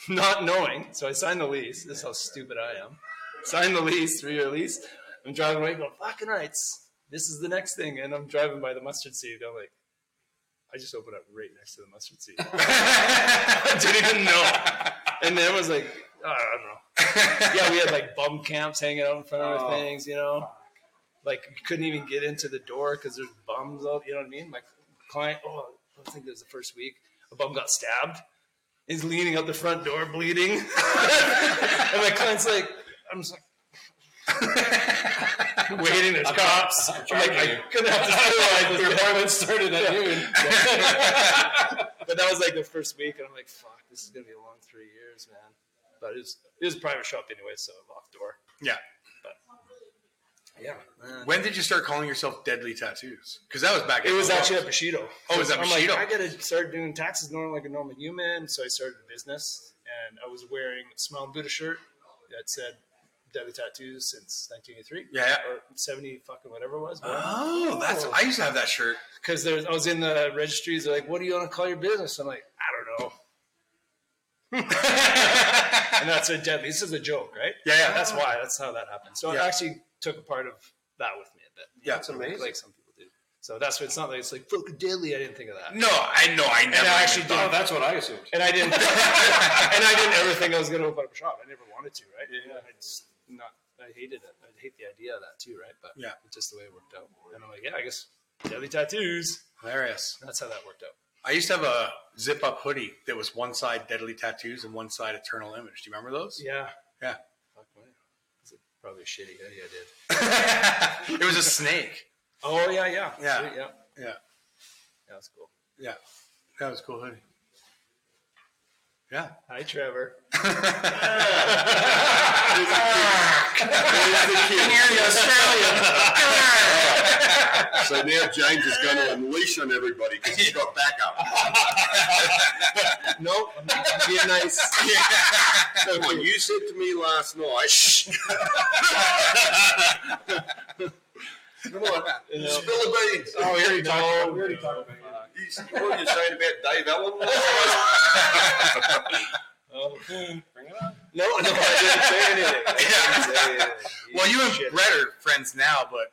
Not knowing, so I signed the lease. This is how stupid I am. Signed the lease, 3-year lease. I'm driving away, going, fucking rights. This is the next thing. And I'm driving by the mustard seed. I'm like, I just opened up right next to the mustard seed. I didn't even know. And then it was like, I don't know. Yeah, we had like bum camps hanging out in front of things, you know. Like, you couldn't even get into the door because there's bums out, you know what I mean? My client, I think it was the first week, a bum got stabbed. Is leaning out the front door, bleeding. And my client's like, I'm just like, waiting, there's cops. I'm like, I'm going to have to sterilize this. The apartment started at noon. But that was like the first week, and I'm like, fuck, this is going to be a long 3 years, man. But it was a private shop anyway, so locked door. Yeah. But Yeah. When did you start calling yourself Deadly Tattoos? Because that was back. It was actually at Bushido. Oh, was that Bushido? Like, I gotta start doing taxes normal like a normal human, so I started a business, and I was wearing a Smilin' Buddha shirt that said Deadly Tattoos since 1983. Yeah, yeah. Or 70 fucking whatever it was. Oh, that's I used to have that shirt. Because I was in the registries. They're like, what do you want to call your business? I'm like, I don't know. And that's a deadly. This is a joke, right? Yeah, yeah. That's why. That's how that happened. So it actually took a part of that with me a bit. Yeah, it's amazing. Like some people do. So that's what it's not like. It's like fucking deadly. I didn't think of that. No, I know. I never. And I actually did. That's what I assumed. And I didn't. And I didn't ever think I was going to open up a shop. I never wanted to, right? Yeah. I just not. I hated it. I hate the idea of that too, right? But yeah, it's just the way it worked out. And I'm like, yeah, I guess Deadly Tattoos. Hilarious. That's how that worked out. I used to have a zip-up hoodie that was one side Deadly Tattoos and one side Eternal Image. Do you remember those? Yeah. Yeah. Fuck, man. That's probably a shitty hoodie I did. It was a snake. Oh, yeah, yeah. Yeah. Sweet, yeah. Yeah. Yeah. That was cool. Yeah. That was a cool hoodie. Yeah. Hi, Trevor. He's Australia. So now James is going to unleash on everybody because he's got backup. No, I'm not being nice. So what you said to me last night. Come on, spill the beans. Oh, here you go. We already talked about it. What were you saying about Dave Allen last night? Oh, boom. Bring it on. No, I didn't say anything. Yeah. Well, you and Brett are friends now, but.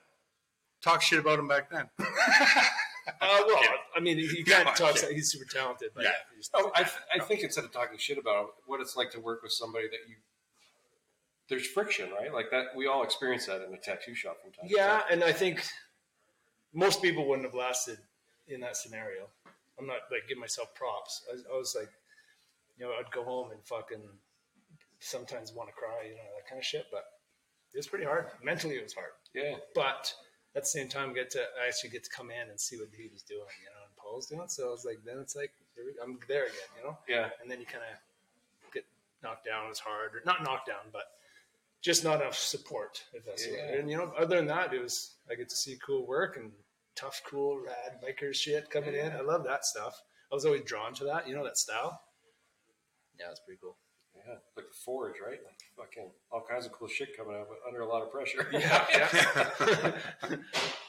Talk shit about him back then. Well, I mean, you can't talk. He's super talented. But yeah. I think instead of talking shit about him, what it's like to work with somebody that you there's friction, right? Like that, we all experience that in a tattoo shop from time to time. Yeah, and I think most people wouldn't have lasted in that scenario. I'm not like giving myself props. I was like, you know, I'd go home and fucking sometimes want to cry, you know, that kind of shit. But it was pretty hard mentally. It was hard. Yeah, but. At the same time, I actually get to come in and see what he was doing, you know, and Paul's doing. So I was like, then it's like, I'm there again, you know? Yeah. And then you kind of get knocked down. It's hard. Or not knocked down, but just not enough support. If that's right. And, you know, other than that, it was, I get to see cool work and tough, cool, rad biker shit coming in. I love that stuff. I was always drawn to that, you know, that style. Yeah, it's pretty cool. Yeah, like the forge, right? Like fucking all kinds of cool shit coming out, but under a lot of pressure. Yeah.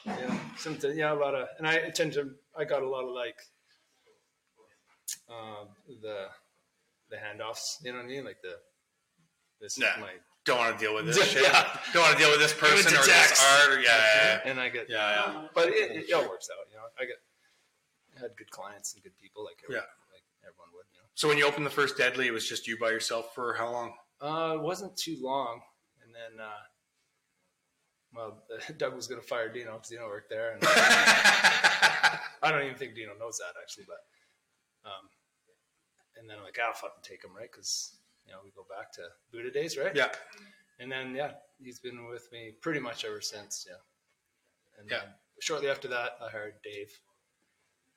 Yeah. Something. Yeah, a lot of, and I got a lot of like the handoffs. You know what I mean? Like don't want to deal with this shit. Yeah. Don't want to deal with this person or this art. Or, And I get. Yeah. But it all works out. You know, I had good clients and good people. Like everyone, like everyone would. You know. So when you opened the first Deadly, it was just you by yourself for how long? It wasn't too long. And then, Doug was going to fire Dino because Dino worked there. And I don't even think Dino knows that, actually. But and then I'm like, I'll fucking take him, right? Because, you know, we go back to Buddha days, right? Yeah. And then, he's been with me pretty much ever since, And then shortly after that, I hired Dave.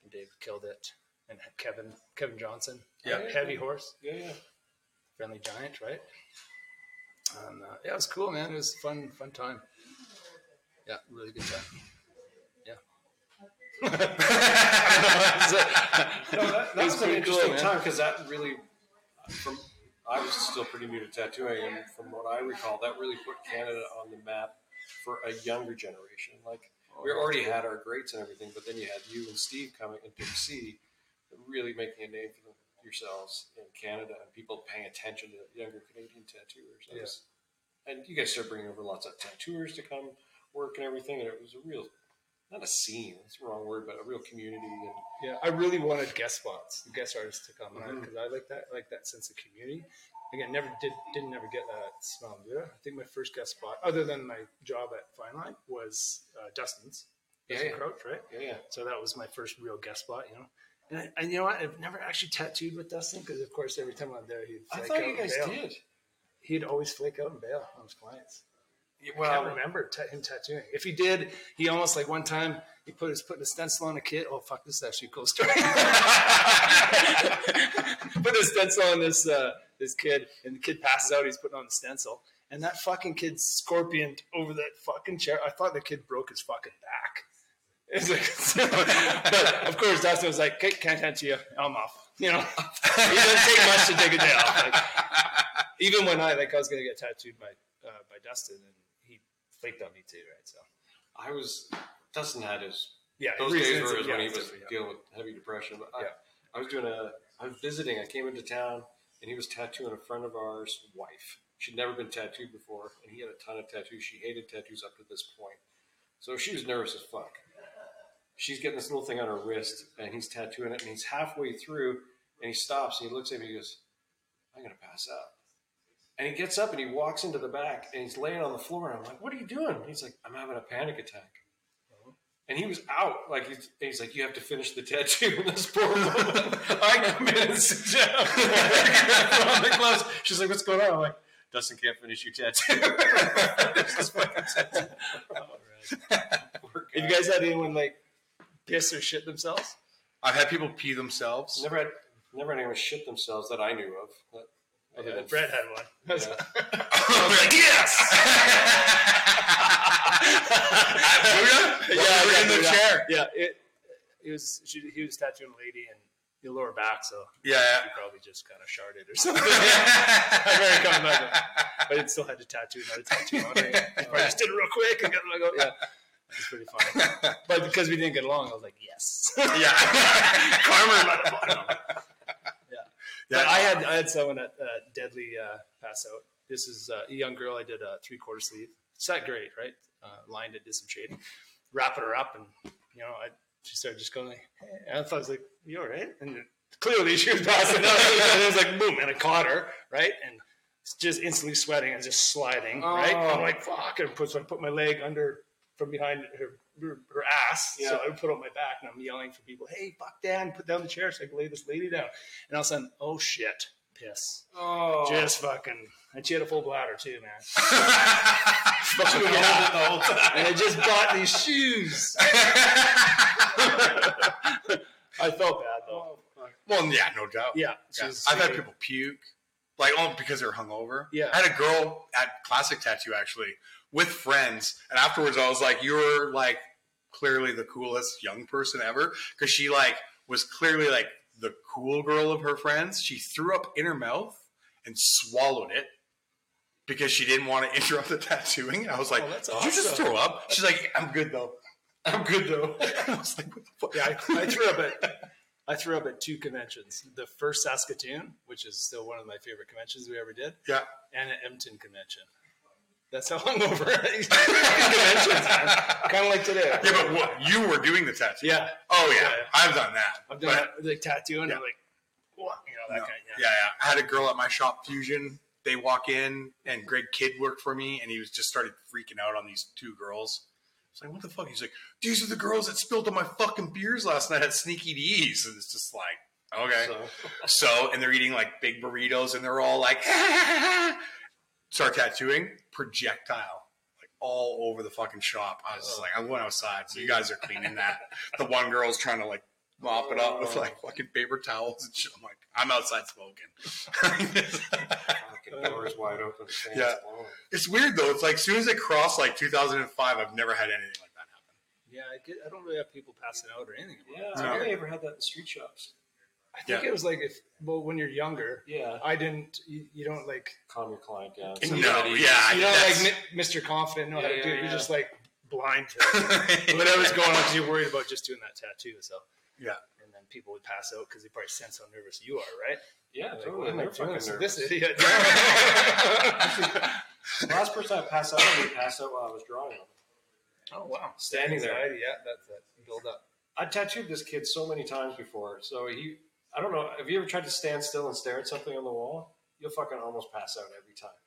And Dave killed it. And Kevin Johnson, heavy horse, friendly giant, right? And it was cool, man. It was fun time. Yeah, really good time. Yeah. That was an interesting time because that really, I was still pretty new to tattooing, and from what I recall, that really put Canada on the map for a younger generation. Like we already had our greats and everything, but then you had you and Steve coming and Big C. Really making a name for yourselves in Canada and people paying attention to younger Canadian tattooers. And you guys started bringing over lots of tattooers to come work and everything. And it was a real, not a scene, that's the wrong word, but a real community. And I really wanted guest artists to come on because I like that sense of community. Again, didn't ever get that at Smilin' Buddha. I think my first guest spot, other than my job at Fine Line, was Dustin's. Dustin Crouch, right? Yeah, yeah. So that was my first real guest spot, you know. And you know what? I've never actually tattooed with Dustin because, of course, every time I'm there, he'd flake out. I thought you guys did. He'd always flake out and bail on his clients. Well, I can't remember him tattooing. If he did, he almost like one time he put a stencil on a kid. Oh fuck, this is actually a cool story. Put a stencil on this kid, and the kid passes out. He's putting on the stencil, And that fucking kid scorpioned over that fucking chair. I thought the kid broke his fucking back. It's like, so, but of course, Dustin was like, can't hand to you. I'm off. You know, it doesn't take much to take a day off. Like, even when I was going to get tattooed by Dustin, and he flaked on me too, right? So Dustin had his, those days were when he was dealing with heavy depression. But I was visiting, I came into town, and he was tattooing a friend of ours' wife. She'd never been tattooed before, and he had a ton of tattoos. She hated tattoos up to this point. So she was nervous as fuck. She's getting this little thing on her wrist, and he's tattooing it, and he's halfway through, and he stops, and he looks at me, and he goes, I'm going to pass out. And he gets up, and he walks into the back, and he's laying on the floor, and I'm like, what are you doing? And he's like, I'm having a panic attack. And he was out. Like he's like, you have to finish the tattoo. And this poor woman, I come in and sit down. I put on the gloves. She's like, what's going on? I'm like, Dustin can't finish your tattoo. Have you guys had anyone like piss or shit themselves? I've had people pee themselves. Never had anyone shit themselves that I knew of. Brett had one. I was like, yes! Buddha? Yeah, in the chair. Yeah, he was tattooing a lady in the lower back, so he probably just kind of sharted or something. I'm very confident. But it still had to tattoo another tattoo on it. I just did it real quick and got it like, It's pretty funny. But because we didn't get along, I was like, yes. Karma on the bottom. But I had someone at Deadly pass out. This is a young girl. I did a 3/4 sleeve. It's not great, right? Lined it, did some shading, wrapping her up, and she started just going like, hey. And I thought, I was like, you all right? And clearly she was passing out. And it was like, boom, and I caught her, right? And it's just instantly sweating and just sliding, right? And I'm like, fuck. And so I put my leg under from behind her ass, so I would put on my back, and I'm yelling for people, hey, fuck Dan, put down the chair so I can lay this lady down. And all of a sudden, oh shit, piss. Oh. Just fucking, and she had a full bladder too, man. Fucking the whole time. And I just bought these shoes. I felt bad, though. Well, yeah, no doubt. Yeah. I've had people puke, like, because they're hungover. Yeah. I had a girl at Classic Tattoo, actually, with friends, and afterwards I was like, you're like clearly the coolest young person ever, because she like was clearly like the cool girl of her friends. She threw up in her mouth and swallowed it because she didn't want to interrupt the tattooing. And I was like, did you just throw up? She's like, I'm good though. I was like, what the fuck? Yeah, I threw up at two conventions. The first Saskatoon, which is still one of my favorite conventions we ever did. Yeah. And an Edmonton convention. That's how hungover these conventions, man. Kind of like today. Right? Yeah, but you were doing the tattoo. Yeah. Oh, yeah. I've done that. I've done that, like tattooing. Yeah. I'm like, what? I had a girl at my shop, Fusion. They walk in, and Greg Kidd worked for me, and he was just started freaking out on these two girls. I was like, what the fuck? He's like, these are the girls that spilled on my fucking beers last night at Sneaky D's. And it's just like, okay. So and they're eating like big burritos, and they're all like, start tattooing, projectile, like all over the fucking shop. I was just like, I went outside, so you guys are cleaning that. The one girl's trying to like mop it up with like fucking paper towels and shit. I'm like, I'm outside smoking. Fucking doors wide open. Yeah. It's weird though. It's like, as soon as it crossed like 2005, I've never had anything like that happen. Yeah, I don't really have people passing out or anything. Yeah, I really ever had that in street shops. I think it was like when you're younger, I didn't. You don't like calm your client down. You don't like Mr. Confident know how to do it. You're just like blind to whatever's going on because you're worried about just doing that tattoo. So and then people would pass out because they probably sense how nervous you are, right? Yeah, totally. Like, well, I'm nervous. This idiot. Last person I passed out, while I was drawing. Oh wow, standing there. Anxiety, that's that build up. I tattooed this kid so many times before, so he. I don't know. Have you ever tried to stand still and stare at something on the wall? You'll fucking almost pass out every time.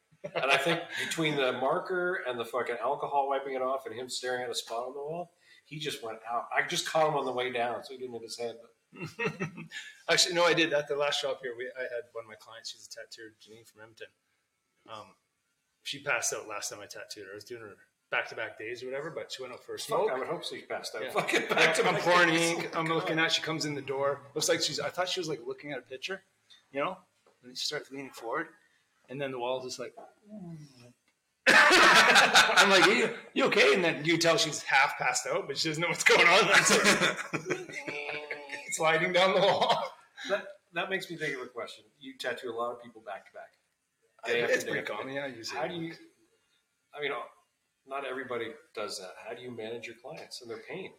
And I think between the marker and the fucking alcohol wiping it off and him staring at a spot on the wall, he just went out. I just caught him on the way down, so he didn't hit his head. But... Actually, no, I did. At the last shop here, I had one of my clients. She's a tattooer, Janine from Edmonton. She passed out last time I tattooed her. I was doing her back-to-back days or whatever, but she went out for a smoke. I would hope she passed out. Yeah. Fucking back-to-back. I'm pouring ink. I'm looking at. She comes in the door. Looks like I thought she was like looking at a picture, and then she starts leaning forward, and then the wall is just like, I'm like, you okay? And then you tell she's half passed out, but she doesn't know what's going on. Sliding down the wall. That makes me think of a question. You tattoo a lot of people back to back. It's pretty common. Yeah, I use it. How do you? I mean, not everybody does that. How do you manage your clients and their pain?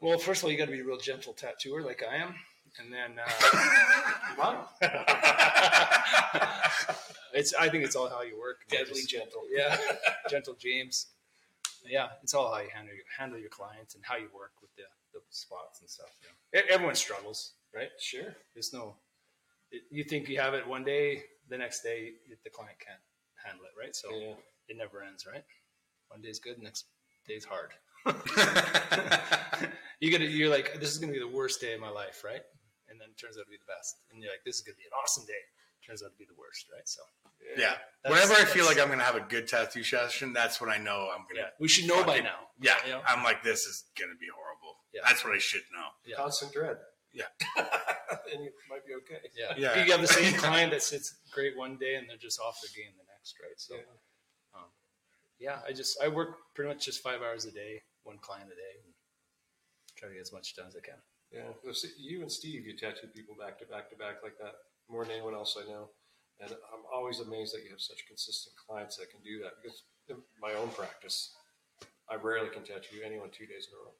Well, first of all, you got to be a real gentle tattooer, like I am, and then I think it's all how you work. Deadly gentle, yeah. Gentle James, yeah. It's all how you handle your clients and how you work with the spots and stuff. Yeah. Everyone struggles, right? Sure. There's no. You think you have it one day, the next day the client can't handle it, right? So yeah. It never ends, right? One day's good, next day's hard. You're like, this is gonna be the worst day of my life, right? And then it turns out to be the best. And you're like, this is gonna be an awesome day. It turns out to be the worst, right? So yeah. Whenever I feel like I'm gonna have a good tattoo session, that's when I know I'm gonna. Yeah. We should know by now. Yeah, you know? I'm like, this is gonna be horrible. Yeah. That's what I should know. Yeah. Constant dread. Yeah, and you might be okay. Yeah, yeah. You have the same client that sits great one day and they're just off their game the next, right? So, yeah. I work pretty much just 5 hours a day. One client a day, and try to get as much done as I can. Yeah, you and Steve, you tattoo people back to back to back like that more than anyone else I know, and I'm always amazed that you have such consistent clients that can do that. Because in my own practice, I rarely can tattoo anyone 2 days in a row.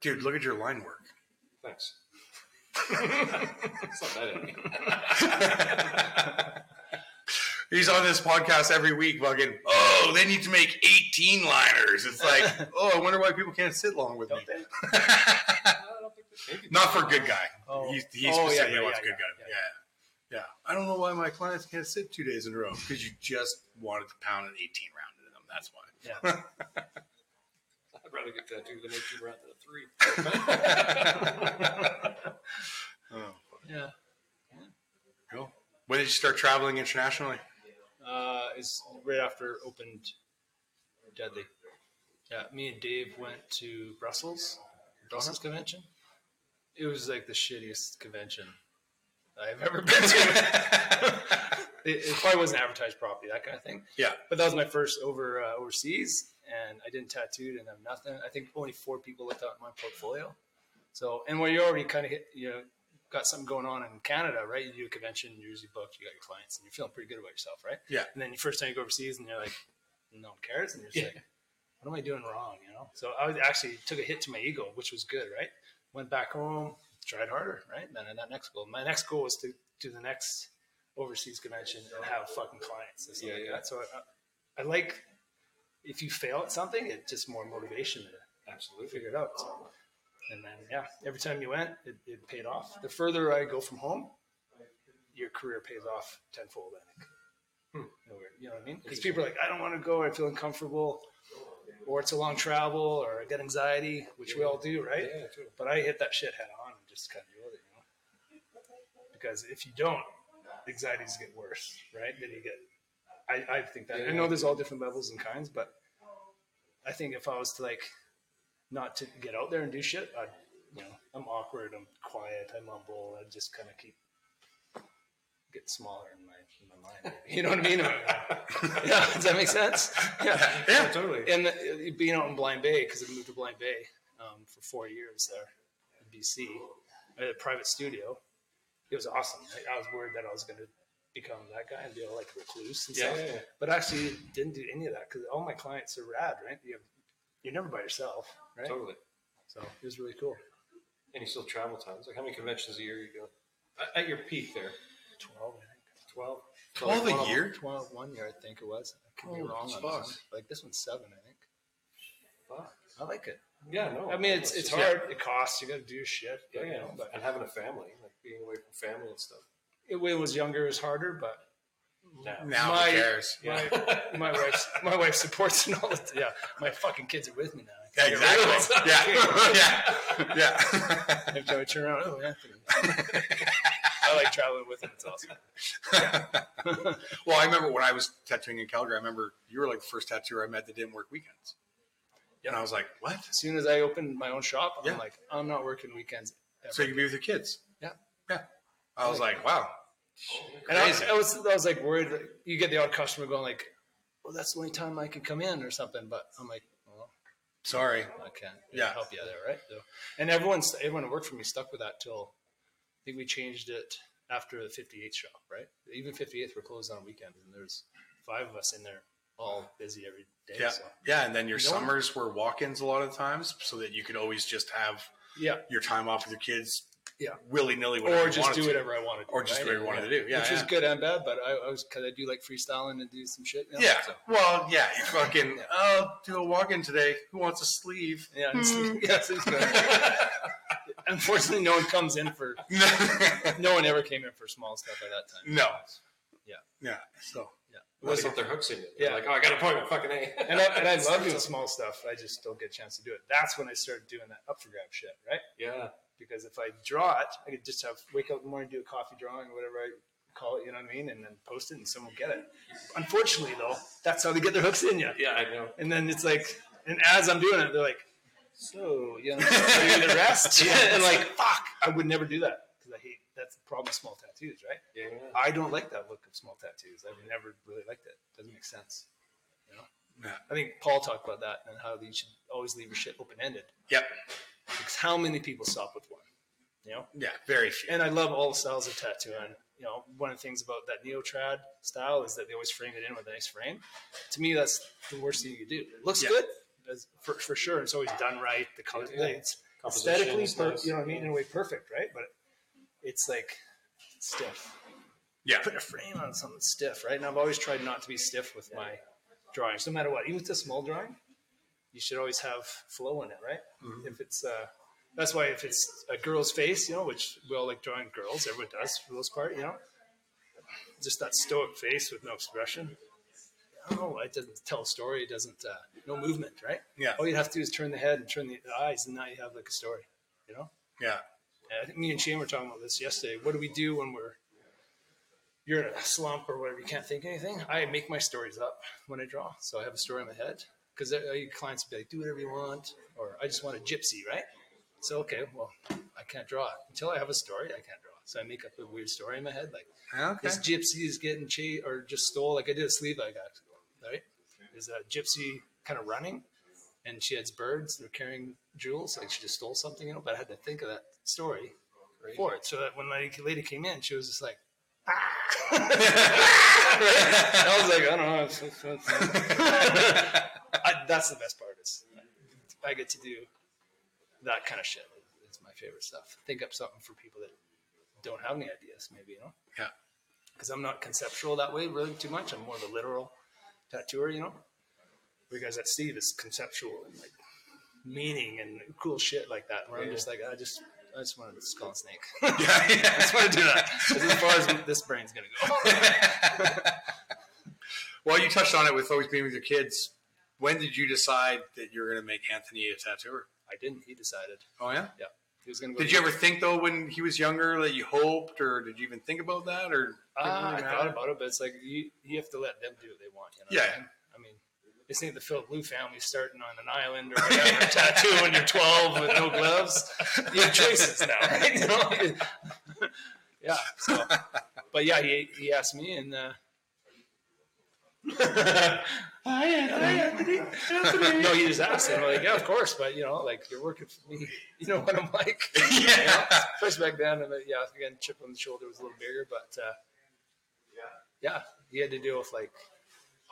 Dude, look at your line work. Thanks. It's not that. He's on this podcast every week, fucking. Oh, they need to make 18 liners. It's like, oh, I wonder why people can't sit long with me. Not for Good Guy. Oh, he specifically wants Good Guy. Yeah. I don't know why my clients can't sit 2 days in a row because you just wanted to pound an 18 round into them. That's why. Yeah. I'd rather get tattooed than 18 round than a 3. Oh. Yeah. Cool. When did you start traveling internationally? It's right after opened Deadly. Yeah, me and Dave went to Brussels convention. It was like the shittiest convention I've ever been to. It probably wasn't advertised properly, that kind of thing. Yeah. But that was my first overseas, and I didn't tattoo, didn't have nothing. I think only 4 people looked out in my portfolio. So, and when you're already kind of hit, you know, got something going on in Canada, right? You do a convention, you're usually booked, you got your clients, and you're feeling pretty good about yourself, right? Yeah. And then the first time you go overseas, and you're like, no one cares, and you're just like, what am I doing wrong? You know. So I actually took a hit to my ego, which was good, right? Went back home, tried harder, right? And then that next goal. My next goal was to do the next overseas convention and have fucking clients. And that. So I like, if you fail at something, it's just more motivation to absolutely figure it out. So. And then, every time you went, it paid off. The further I go from home, your career pays off tenfold, I think. You know what I mean? Because people are like, I don't want to go. I feel uncomfortable. Or it's a long travel. Or I get anxiety, which we all do, right? Yeah, totally. But I hit that shit head on and just kind of deal with it, you know? Because if you don't, anxieties get worse, right? Then you get – I think that – I know there's all different levels and kinds, but I think if I was to, like – not to get out there and do shit. I'm awkward. I'm quiet. I mumble. I just kind of get smaller in my mind. Maybe. You know what I mean? Yeah. Does that make sense? Yeah, totally. And being out in Blind Bay, because I moved to Blind Bay for 4 years there in BC, at a private studio. It was awesome. Like, I was worried that I was going to become that guy and be all like recluse and stuff. Yeah. But actually, didn't do any of that because all my clients are rad, right? You're never by yourself, right? Totally. So it was really cool. And you still travel times. Like how many conventions a year you go? At your peak there? 12, I think. 12 a year? 12 1 year, I think it was. I could be wrong on this one. Like this one's 7, I think. Fuck. I like it. Yeah, no. I mean, it's hard. Yeah. It costs. You got to do shit. But, yeah. You know, but, and having a family, like being away from family and stuff. When it was younger, it was harder, but. Now who cares? My wife supports and all that. Yeah, my fucking kids are with me now. Yeah, exactly. Yeah. Every time I turn around, oh, Anthony. I like traveling with him. It's awesome. Yeah. Well, I remember when I was tattooing in Calgary. I remember you were like the first tattooer I met that didn't work weekends. Yeah. And I was like, what? As soon as I opened my own shop, I'm like, I'm not working weekends. So you can be with your kids. Yeah. I was like, wow. And I was like worried. Like, you get the odd customer going like, well, that's the only time I could come in or something. But I'm like, well, sorry, I can't help you there, right? So, and everyone who worked for me stuck with that till I think we changed it after the 58th shop, right? Even 58th were closed on weekends, and there's 5 of us in there, all busy every day. Yeah, so. Yeah, and then your summers were walk-ins a lot of times, so that you could always just have your time off with your kids. Yeah, willy-nilly, whatever, or just do whatever I wanted to do. Or just do whatever I wanted to do. Yeah, which is good and bad, but I was, because I do like freestyling and do some shit. You know, yeah, so. Well, yeah, you fucking, I'll do a walk-in today. Who wants a sleeve? Yeah, yes, it's good. Unfortunately, no one comes in for, no one ever came in for small stuff at that time. No. Yeah. So. It wasn't their hooks in it. Yeah. Like, oh, I got an appointment, fucking A. And I love doing small stuff. I just don't get a chance to do it. That's when I started doing that up for grab shit, right? Yeah. Because if I draw it, I could just wake up in the morning, do a coffee drawing or whatever I call it, you know what I mean? And then post it and someone will get it. Unfortunately, though, that's how they get their hooks in you. Yeah, I know. And then it's like, and as I'm doing it, they're like, so, you know, the rest? Yeah. And like, fuck, I would never do that because I hate, that's the problem with small tattoos, right? Yeah. I don't like that look of small tattoos. I've never really liked it. Doesn't make sense. You know? Yeah. I think Paul talked about that and how you should always leave your shit open-ended. Yep. Because how many people stop with one? You know? Yeah, very few. And I love all the styles of tattooing. You know, one of the things about that neo-trad style is that they always frame it in with a nice frame. To me, that's the worst thing you could do. It looks good, for sure. It's always done right. The color, it's aesthetically, you know what I mean? In a way, perfect, right? But it's like stiff. Yeah. Put a frame on something stiff, right? And I've always tried not to be stiff with my drawings, no matter what. Even with a small drawing, you should always have flow in it, right? Mm-hmm. If it's that's why if it's a girl's face, you know, which we all like drawing girls, everyone does for the most part, you know, just that stoic face with no expression. I don't know, it doesn't tell a story, it doesn't no movement, right? Yeah. All you have to do is turn the head and turn the eyes, and now you have like a story, you know? Yeah. I think me and Shane were talking about this yesterday. What do we do when you're in a slump or whatever? You can't think of anything. I make my stories up when I draw, so I have a story in my head. Because your clients will be like, do whatever you want, or I just want a gypsy, right? So, okay, well, I can't draw it. Until I have a story, I can't draw it. So I make up a weird story in my head, like, this gypsy is getting chased or just stole. Like I did a sleeve I got, right? There's a gypsy kind of running, and she has birds. They're carrying jewels. Like she just stole something, you know? But I had to think of that story for it. So that when my lady came in, she was just like, I was like, I don't know. That's the best part is I get to do that kind of shit. It's my favorite stuff. Think up something for people that don't have any ideas, maybe, you know? Yeah. Because I'm not conceptual that way really too much. I'm more of a literal tattooer, you know? Because at Steve is conceptual and like meaning and cool shit like that. Where I'm just like, I just want to skull and snake. I just want to do that. As far as this brain's going to go. Well, you touched on it with always being with your kids. When did you decide that you were going to make Anthony a tattooer? I didn't. He decided. Oh, yeah? Yeah. He was going to go. Did you ever think, though, when he was younger that you hoped, or did you even think about that? Or I thought about it, but it's like you have to let them do what they want. You know? Yeah. I mean, this ain't the Philip Lou family starting on an island or whatever, tattoo when you're 12 with no gloves. You have choices now, right? You know? Yeah. So, but yeah, he asked me, and hi, Anthony. No, he just asked him. I'm like, yeah, of course, but you know, like you're working for me. You know what I'm like? Yeah. You know? First back down, and again, chip on the shoulder was a little bigger, but yeah, he had to deal with like.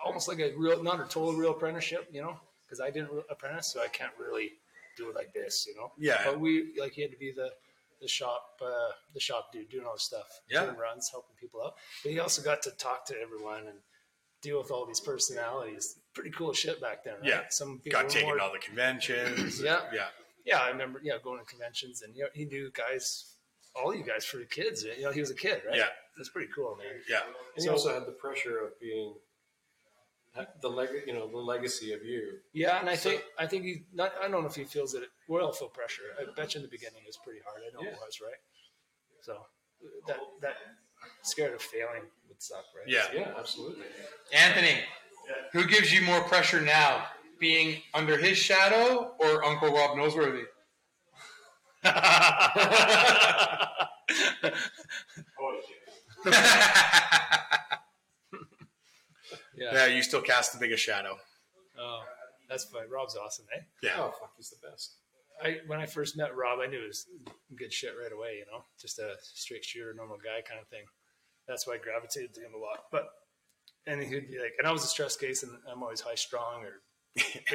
Almost like a real, not a total real apprenticeship, you know, because I didn't apprentice, so I can't really do it like this, you know. Yeah. But we like he had to be the shop dude, doing all this stuff, doing runs, helping people out. But he also got to talk to everyone and deal with all these personalities. Pretty cool shit back then. Right? Yeah. Some people got taken to all the conventions. Yeah. I remember going to conventions, and you know, he knew guys. All you guys for the kids, you know, he was a kid, right? Yeah. That's pretty cool, man. Yeah. And he also had the pressure of being. The legacy of you. Yeah, and I think he's not. I don't know if he feels that. We all feel pressure. I bet you in the beginning it was pretty hard. I know it was, right? So that scared of failing would suck, right? Yeah, so, absolutely. Anthony, who gives you more pressure now, being under his shadow or Uncle Rob Noseworthy? Oh, yeah. Yeah. now, you still cast the biggest shadow. Oh, that's fun. Rob's awesome, eh? Yeah. Oh, fuck, he's the best. When I first met Rob, I knew it was good shit right away, you know? Just a straight shooter, normal guy kind of thing. That's why I gravitated to him a lot. But, and he'd be like, and I was a stress case, and I'm always high strong or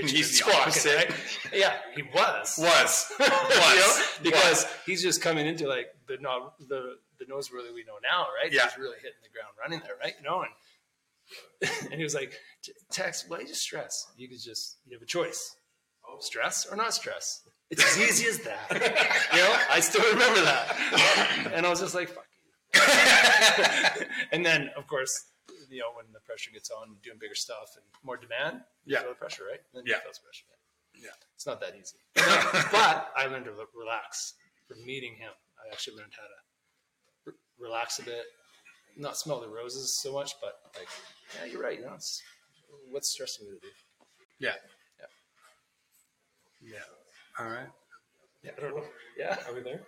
he's the opposite. Right? Yeah, he was. You know? Because he's just coming into like the Noseworthy we know now, right? Yeah. He's really hitting the ground running there, right? You know, and he was like, Tex, why you stress? You could just, you have a choice. Stress or not stress. It's as easy as that. You know, I still remember that. And I was just like, fuck you. And then, of course, you know, when the pressure gets on, doing bigger stuff and more demand, you feel the pressure, right? Then you feel the pressure. Yeah. It's not that easy. But I learned to relax from meeting him. I actually learned how to relax a bit, not smell the roses so much, but like, yeah, you're right. You know, it's, what's stressing me to do? Yeah. Yeah. All right. Yeah, I don't know. Yeah. Are we there?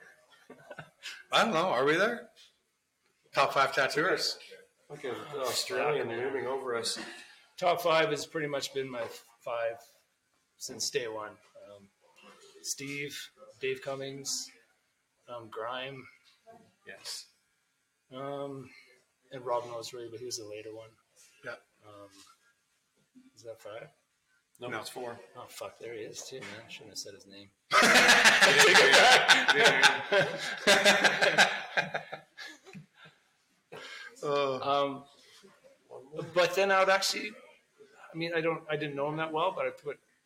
I don't know. Are we there? Top five tattooers. Okay. Australian looming over us. Top five has pretty much been my five since day one. Steve, Dave Cummings, Grime. Yes. And Rob knows really, but he was the later one. Yeah. Is that five? No, it's four. Oh, fuck. There he is, too, man. I shouldn't have said his name. But then I would actually, I mean, I didn't know him that well, but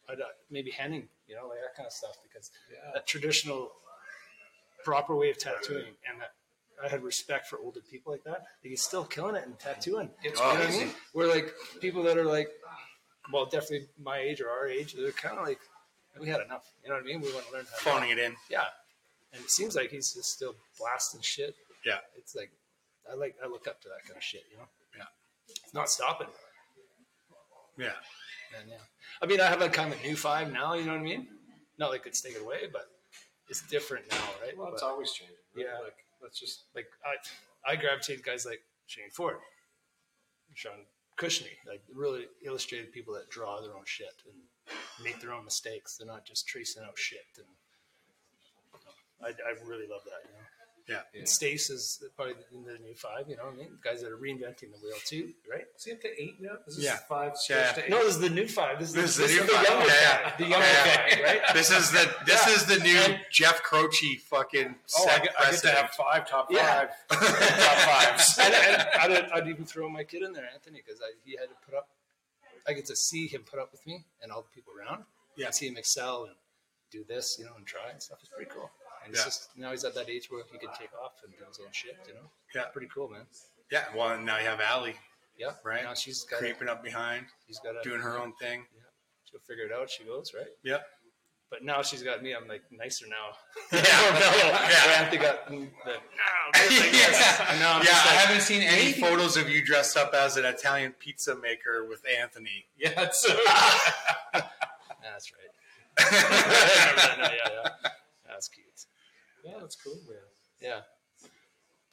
I'd maybe Henning, you know, like that kind of stuff, because that traditional, proper way of tattooing, and that I had respect for older people like that. Like, he's still killing it and tattooing. It's crazy. You know what I mean? We're like, people that are like, well, definitely my age or our age, they're kind of like, we had enough. You know what I mean? We want to learn how to... Phoning it in. Yeah. And it seems like he's just still blasting shit. Yeah. It's like, I look up to that kind of shit, you know? Yeah. It's not stopping. Yeah. And yeah. I mean, I have a kind of new five now, you know what I mean? Not like it's taken away, but it's different now, right? Well, it's always changing. Right? Yeah. Like, that's just... Like, I gravitate guys like Shane Ford, Sean... Cushiony, like really illustrated people that draw their own shit and make their own mistakes. They're not just tracing out shit. And I really love that, you know? Yeah. And Stace is probably in the new five, you know what I mean? Guys that are reinventing the wheel too, right? Is he up to eight now? Is this five? Yeah. To eight? No, this is the new five. This is the new five. The younger guy, right? This is the new Jeff Croce fucking set. I get to have top fives. And I'd even throw my kid in there, Anthony, because he had to put up. I get to see him put up with me and all the people around. Yeah. See him excel and do this, you know, and try and stuff. It's pretty cool. And it's just, now he's at that age where he can take off and do his own shit, you know? Yeah. Pretty cool, man. Yeah. Well, and now you have Allie. Yeah. Right? Now she's got creeping up behind. She's got doing her own thing. Yeah. She'll figure it out. She goes, right? Yeah. But now she's got me. I'm like nicer now. Yeah. Anthony got the, now I'm just like, I haven't seen any photos of you dressed up as an Italian pizza maker with Anthony. Yeah. That's right. Yeah. That's cute. Yeah, that's cool, man. Yeah.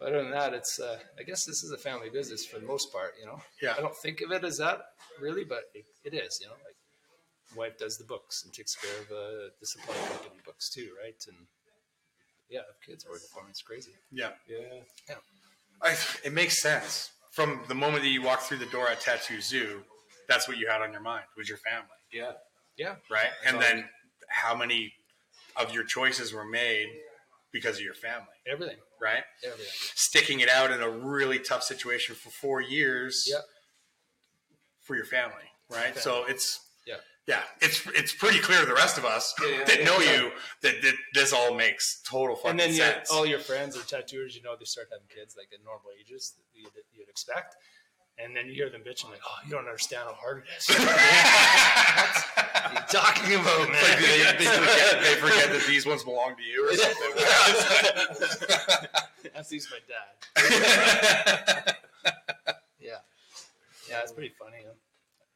But other than that, it's, I guess this is a family business for the most part, you know? Yeah. I don't think of it as that, really, but it is, you know? Like, wife does the books and takes care of the supply company books, too, right? And, yeah, I have kids working for me. It's crazy. Yeah. Yeah. Yeah. It makes sense. From the moment that you walked through the door at Tattoo Zoo, that's what you had on your mind, was your family. Yeah. Yeah. Right? That's and then how many of your choices were made because of your family. Everything. Right? Everything. Sticking it out in a really tough situation for 4 years for your family. Right? Family. So it's... Yeah. Yeah. It's pretty clear to the rest of us that this all makes total fucking sense. And then all your friends are tattooers, you know, they start having kids like at normal ages that you'd expect. And then you hear them bitching like, oh, you don't understand how hard it is. What are you talking about, man? Like, they forget that these ones belong to you or something. That's these my dad. Yeah, it's pretty funny. Huh?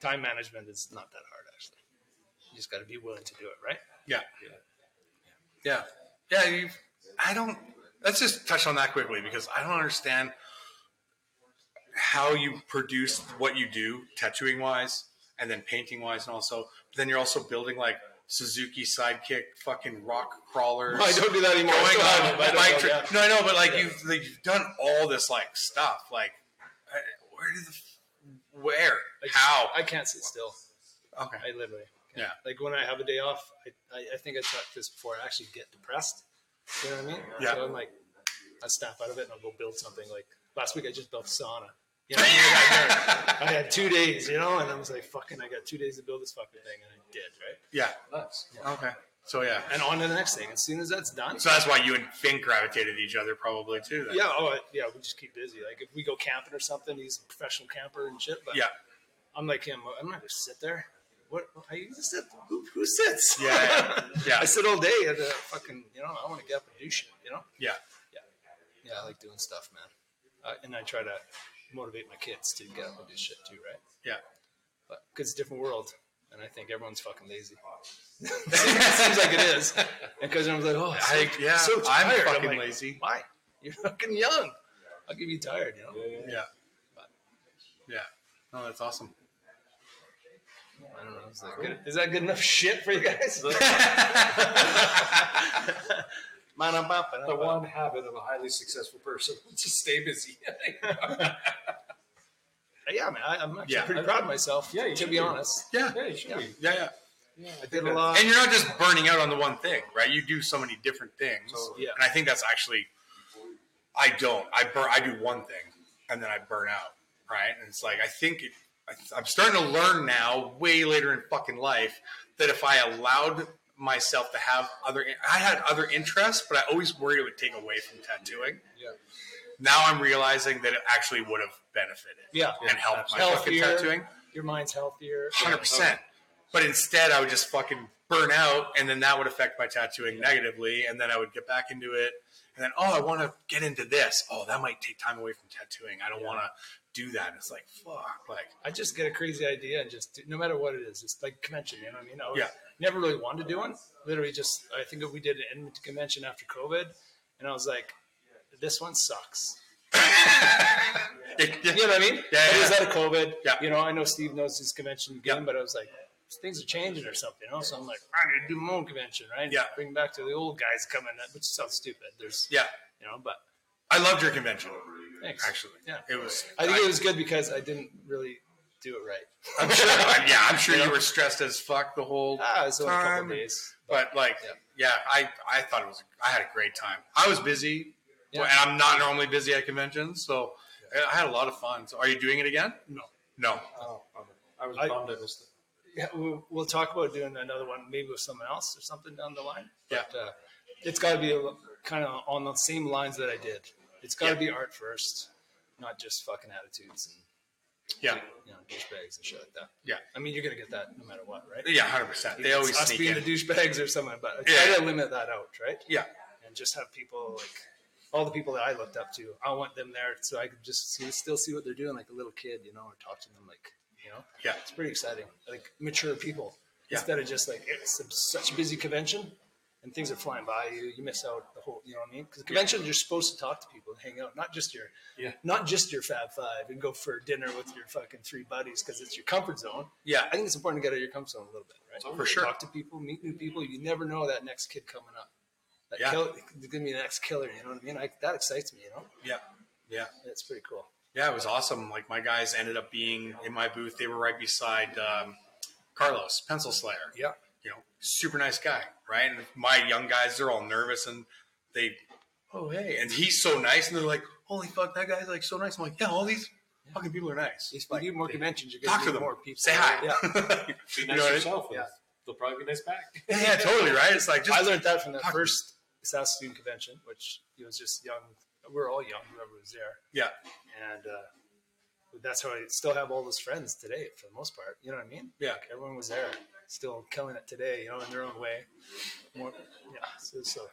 Time management is not that hard, actually. You just got to be willing to do it, right? Yeah. Yeah. Yeah, let's just touch on that quickly because I don't understand how you produce what you do tattooing wise and then painting wise, and also then you're also building like Suzuki sidekick fucking rock crawlers. Well, I don't do that anymore. No, I know, but like you've done all this like stuff. Like how? I can't sit still. Okay. I literally can't. Yeah. Like when I have a day off, I think I talked this before. I actually get depressed. You know what I mean? Yeah. So I'm like, I snap out of it and I'll go build something. Like last week I just built a sauna. You know what I mean? I had 2 days, you know, and I was like, fucking, I got 2 days to build this fucking thing, and I did, right? Yeah. Nice. Yeah. Okay. So, yeah. And on to the next thing. As soon as that's done. So that's why you and Fink gravitated to each other probably, too, then. Yeah. Oh, yeah. We just keep busy. Like, if we go camping or something, he's a professional camper and shit, but yeah. I'm like him. I'm not going to sit there. What? I used to sit. Who sits? Yeah. Yeah. I sit all day at fucking, you know, I want to get up and do shit, you know? Yeah. Yeah. Yeah. I like doing stuff, man. And I try to motivate my kids to get up and do shit too, right? Yeah. But because it's a different world, and I think everyone's fucking lazy. Seems like it is. And because I'm like, so tired. I'm fucking lazy. Why? You're fucking young. I'll give you tired, you know? Yeah. But, yeah. Oh, that's awesome. I don't know. Is that good enough shit for you guys? The one habit of a highly successful person: just stay busy. Yeah, man, I'm actually pretty proud of myself. Yeah, to be honest. Yeah, you should be. Yeah. I did a lot, and you're not just burning out on the one thing, right? You do so many different things, totally. And I think that's actually, I don't. I do one thing, and then I burn out, right? And it's like I'm starting to learn now, way later in fucking life, that if I allowed myself to have I had other interests, but I always worried it would take away from tattooing. Yeah. Now I'm realizing that it actually would have benefited. Yeah. And helped my fucking tattooing. Your mind's healthier. 100%. But instead I would just fucking burn out, and then that would affect my tattooing negatively, and then I would get back into it, and then I want to get into this. That might take time away from tattooing. I don't want to do that. It's like, fuck. Like, I just get a crazy idea and just do, no matter what it is, it's like convention, you know what I mean? I was, never really wanted to do one. Literally just, I think we did an convention after COVID, and I was like, this one sucks. You know what I mean? Yeah. It was out of COVID. Yeah. You know, I know Steve knows his convention game, but I was like, things are changing or something, you know? So I'm like, I'm going to do my own convention, right? Yeah. Bring back to the old guys coming, which sounds stupid. There's, you know, but. I loved your convention. Thanks. Actually, it was. I think it was good because I didn't really do it right. I'm sure. You were stressed as fuck the whole time. Only a couple days, but like, I thought it was. I had a great time. I was busy, and I'm not normally busy at conventions, so I had a lot of fun. So, are you doing it again? No. Oh, I was bummed I missed it. Yeah, we'll talk about doing another one, maybe with someone else or something down the line. But, it's got to be kind of on the same lines that I did. It's got to be art first, not just fucking attitudes and you know, douchebags and shit like that. Yeah, I mean, you're gonna get that no matter what, right? Yeah, 100%. They always us being the douchebags or something, but I try to limit that out, right? Yeah, and just have people like all the people that I looked up to. I want them there so I can just still see what they're doing, like a little kid, you know, or talk to them, like, you know. Yeah, it's pretty exciting. Like mature people instead of just like it's such a busy convention. And things are flying by you. You miss out the whole, you know what I mean? Because conventions, you're supposed to talk to people and hang out, not just your Fab Five and go for dinner with your fucking three buddies because it's your comfort zone. Yeah, I think it's important to get out of your comfort zone a little bit, right? So for sure, talk to people, meet new people. You never know that next kid coming up. They're gonna be the next killer. You know what I mean? That excites me. You know? Yeah. It's pretty cool. Yeah, it was awesome. Like my guys ended up being in my booth. They were right beside Carlos, Pencil Slayer. Yeah. You know, super nice guy, right? And my young guys, they're all nervous and they, hey, and he's so nice. And they're like, holy fuck, that guy's like so nice. I'm like, all these fucking people are nice. If you need more conventions, you're going to need more people. Say hi. Yeah. Be nice yourself. Yeah. They'll probably be nice back. Yeah, totally, right? It's like, I learned that from the first Saskatoon convention, which was just young. We're all young, whoever was there. Yeah. And, that's how I still have all those friends today for the most part. You know what I mean? Yeah. Like everyone was there still killing it today, you know, in their own way.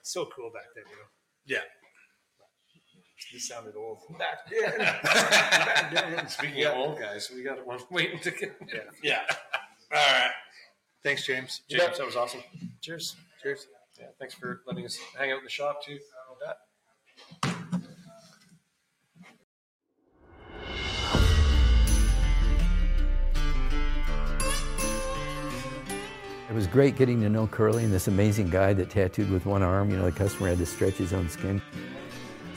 So cool back then, you know? Yeah. You sounded old. Back then. Speaking of old guys, we got one waiting to get All right. Thanks, James, that was awesome. Cheers. Yeah. Thanks for letting us hang out in the shop too. All that. great getting to know Curly and this amazing guy that tattooed with one arm. You know, the customer had to stretch his own skin.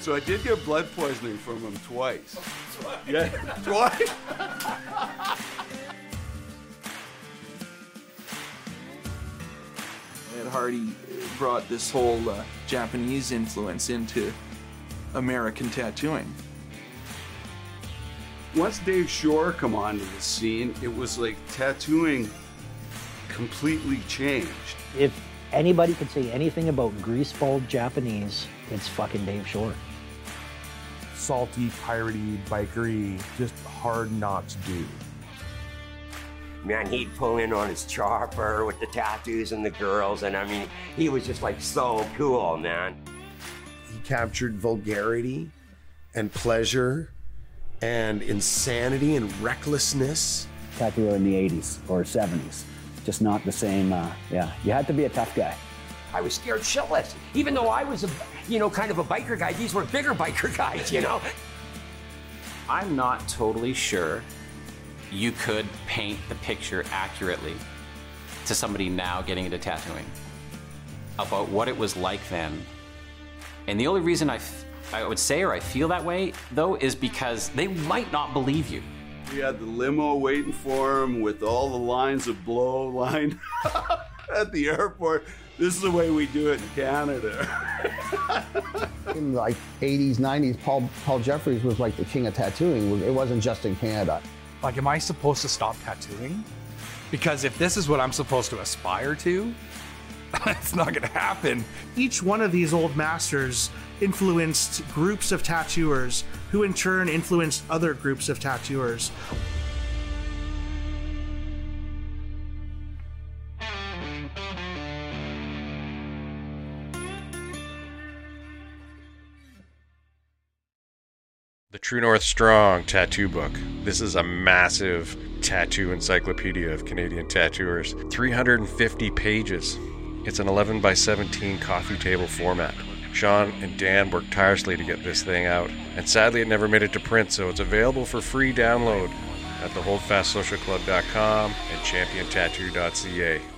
So I did get blood poisoning from him twice. Twice? Yeah. Twice? And Hardy brought this whole Japanese influence into American tattooing. Once Dave Shore came onto the scene, it was like tattooing completely changed. If anybody could say anything about greaseball Japanese, it's fucking Dave Shore. Salty, piratey, bikery, just hard not to do. Man, he'd pull in on his chopper with the tattoos and the girls, and I mean, he was just like so cool, man. He captured vulgarity and pleasure and insanity and recklessness. Tattoo in the 80s or 70s, just not the same, yeah. You had to be a tough guy. I was scared shitless. Even though I was, you know, kind of a biker guy, these were bigger biker guys, you know? I'm not totally sure you could paint the picture accurately to somebody now getting into tattooing about what it was like then. And the only reason I would say, or I feel that way, though, is because they might not believe you. We had the limo waiting for him with all the lines of blow lined up at the airport. This is the way we do it in Canada. In like 80s, 90s, Paul Jeffries was like the king of tattooing. It wasn't just in Canada. Like, am I supposed to stop tattooing? Because if this is what I'm supposed to aspire to, it's not gonna happen. Each one of these old masters influenced groups of tattooers, who in turn influenced other groups of tattooers. The True North Strong Tattoo Book. This is a massive tattoo encyclopedia of Canadian tattooers. 350 pages. It's an 11 by 17 coffee table format. Sean and Dan worked tirelessly to get this thing out, and sadly it never made it to print, so it's available for free download at theholdfastsocialclub.com and championtattoo.ca.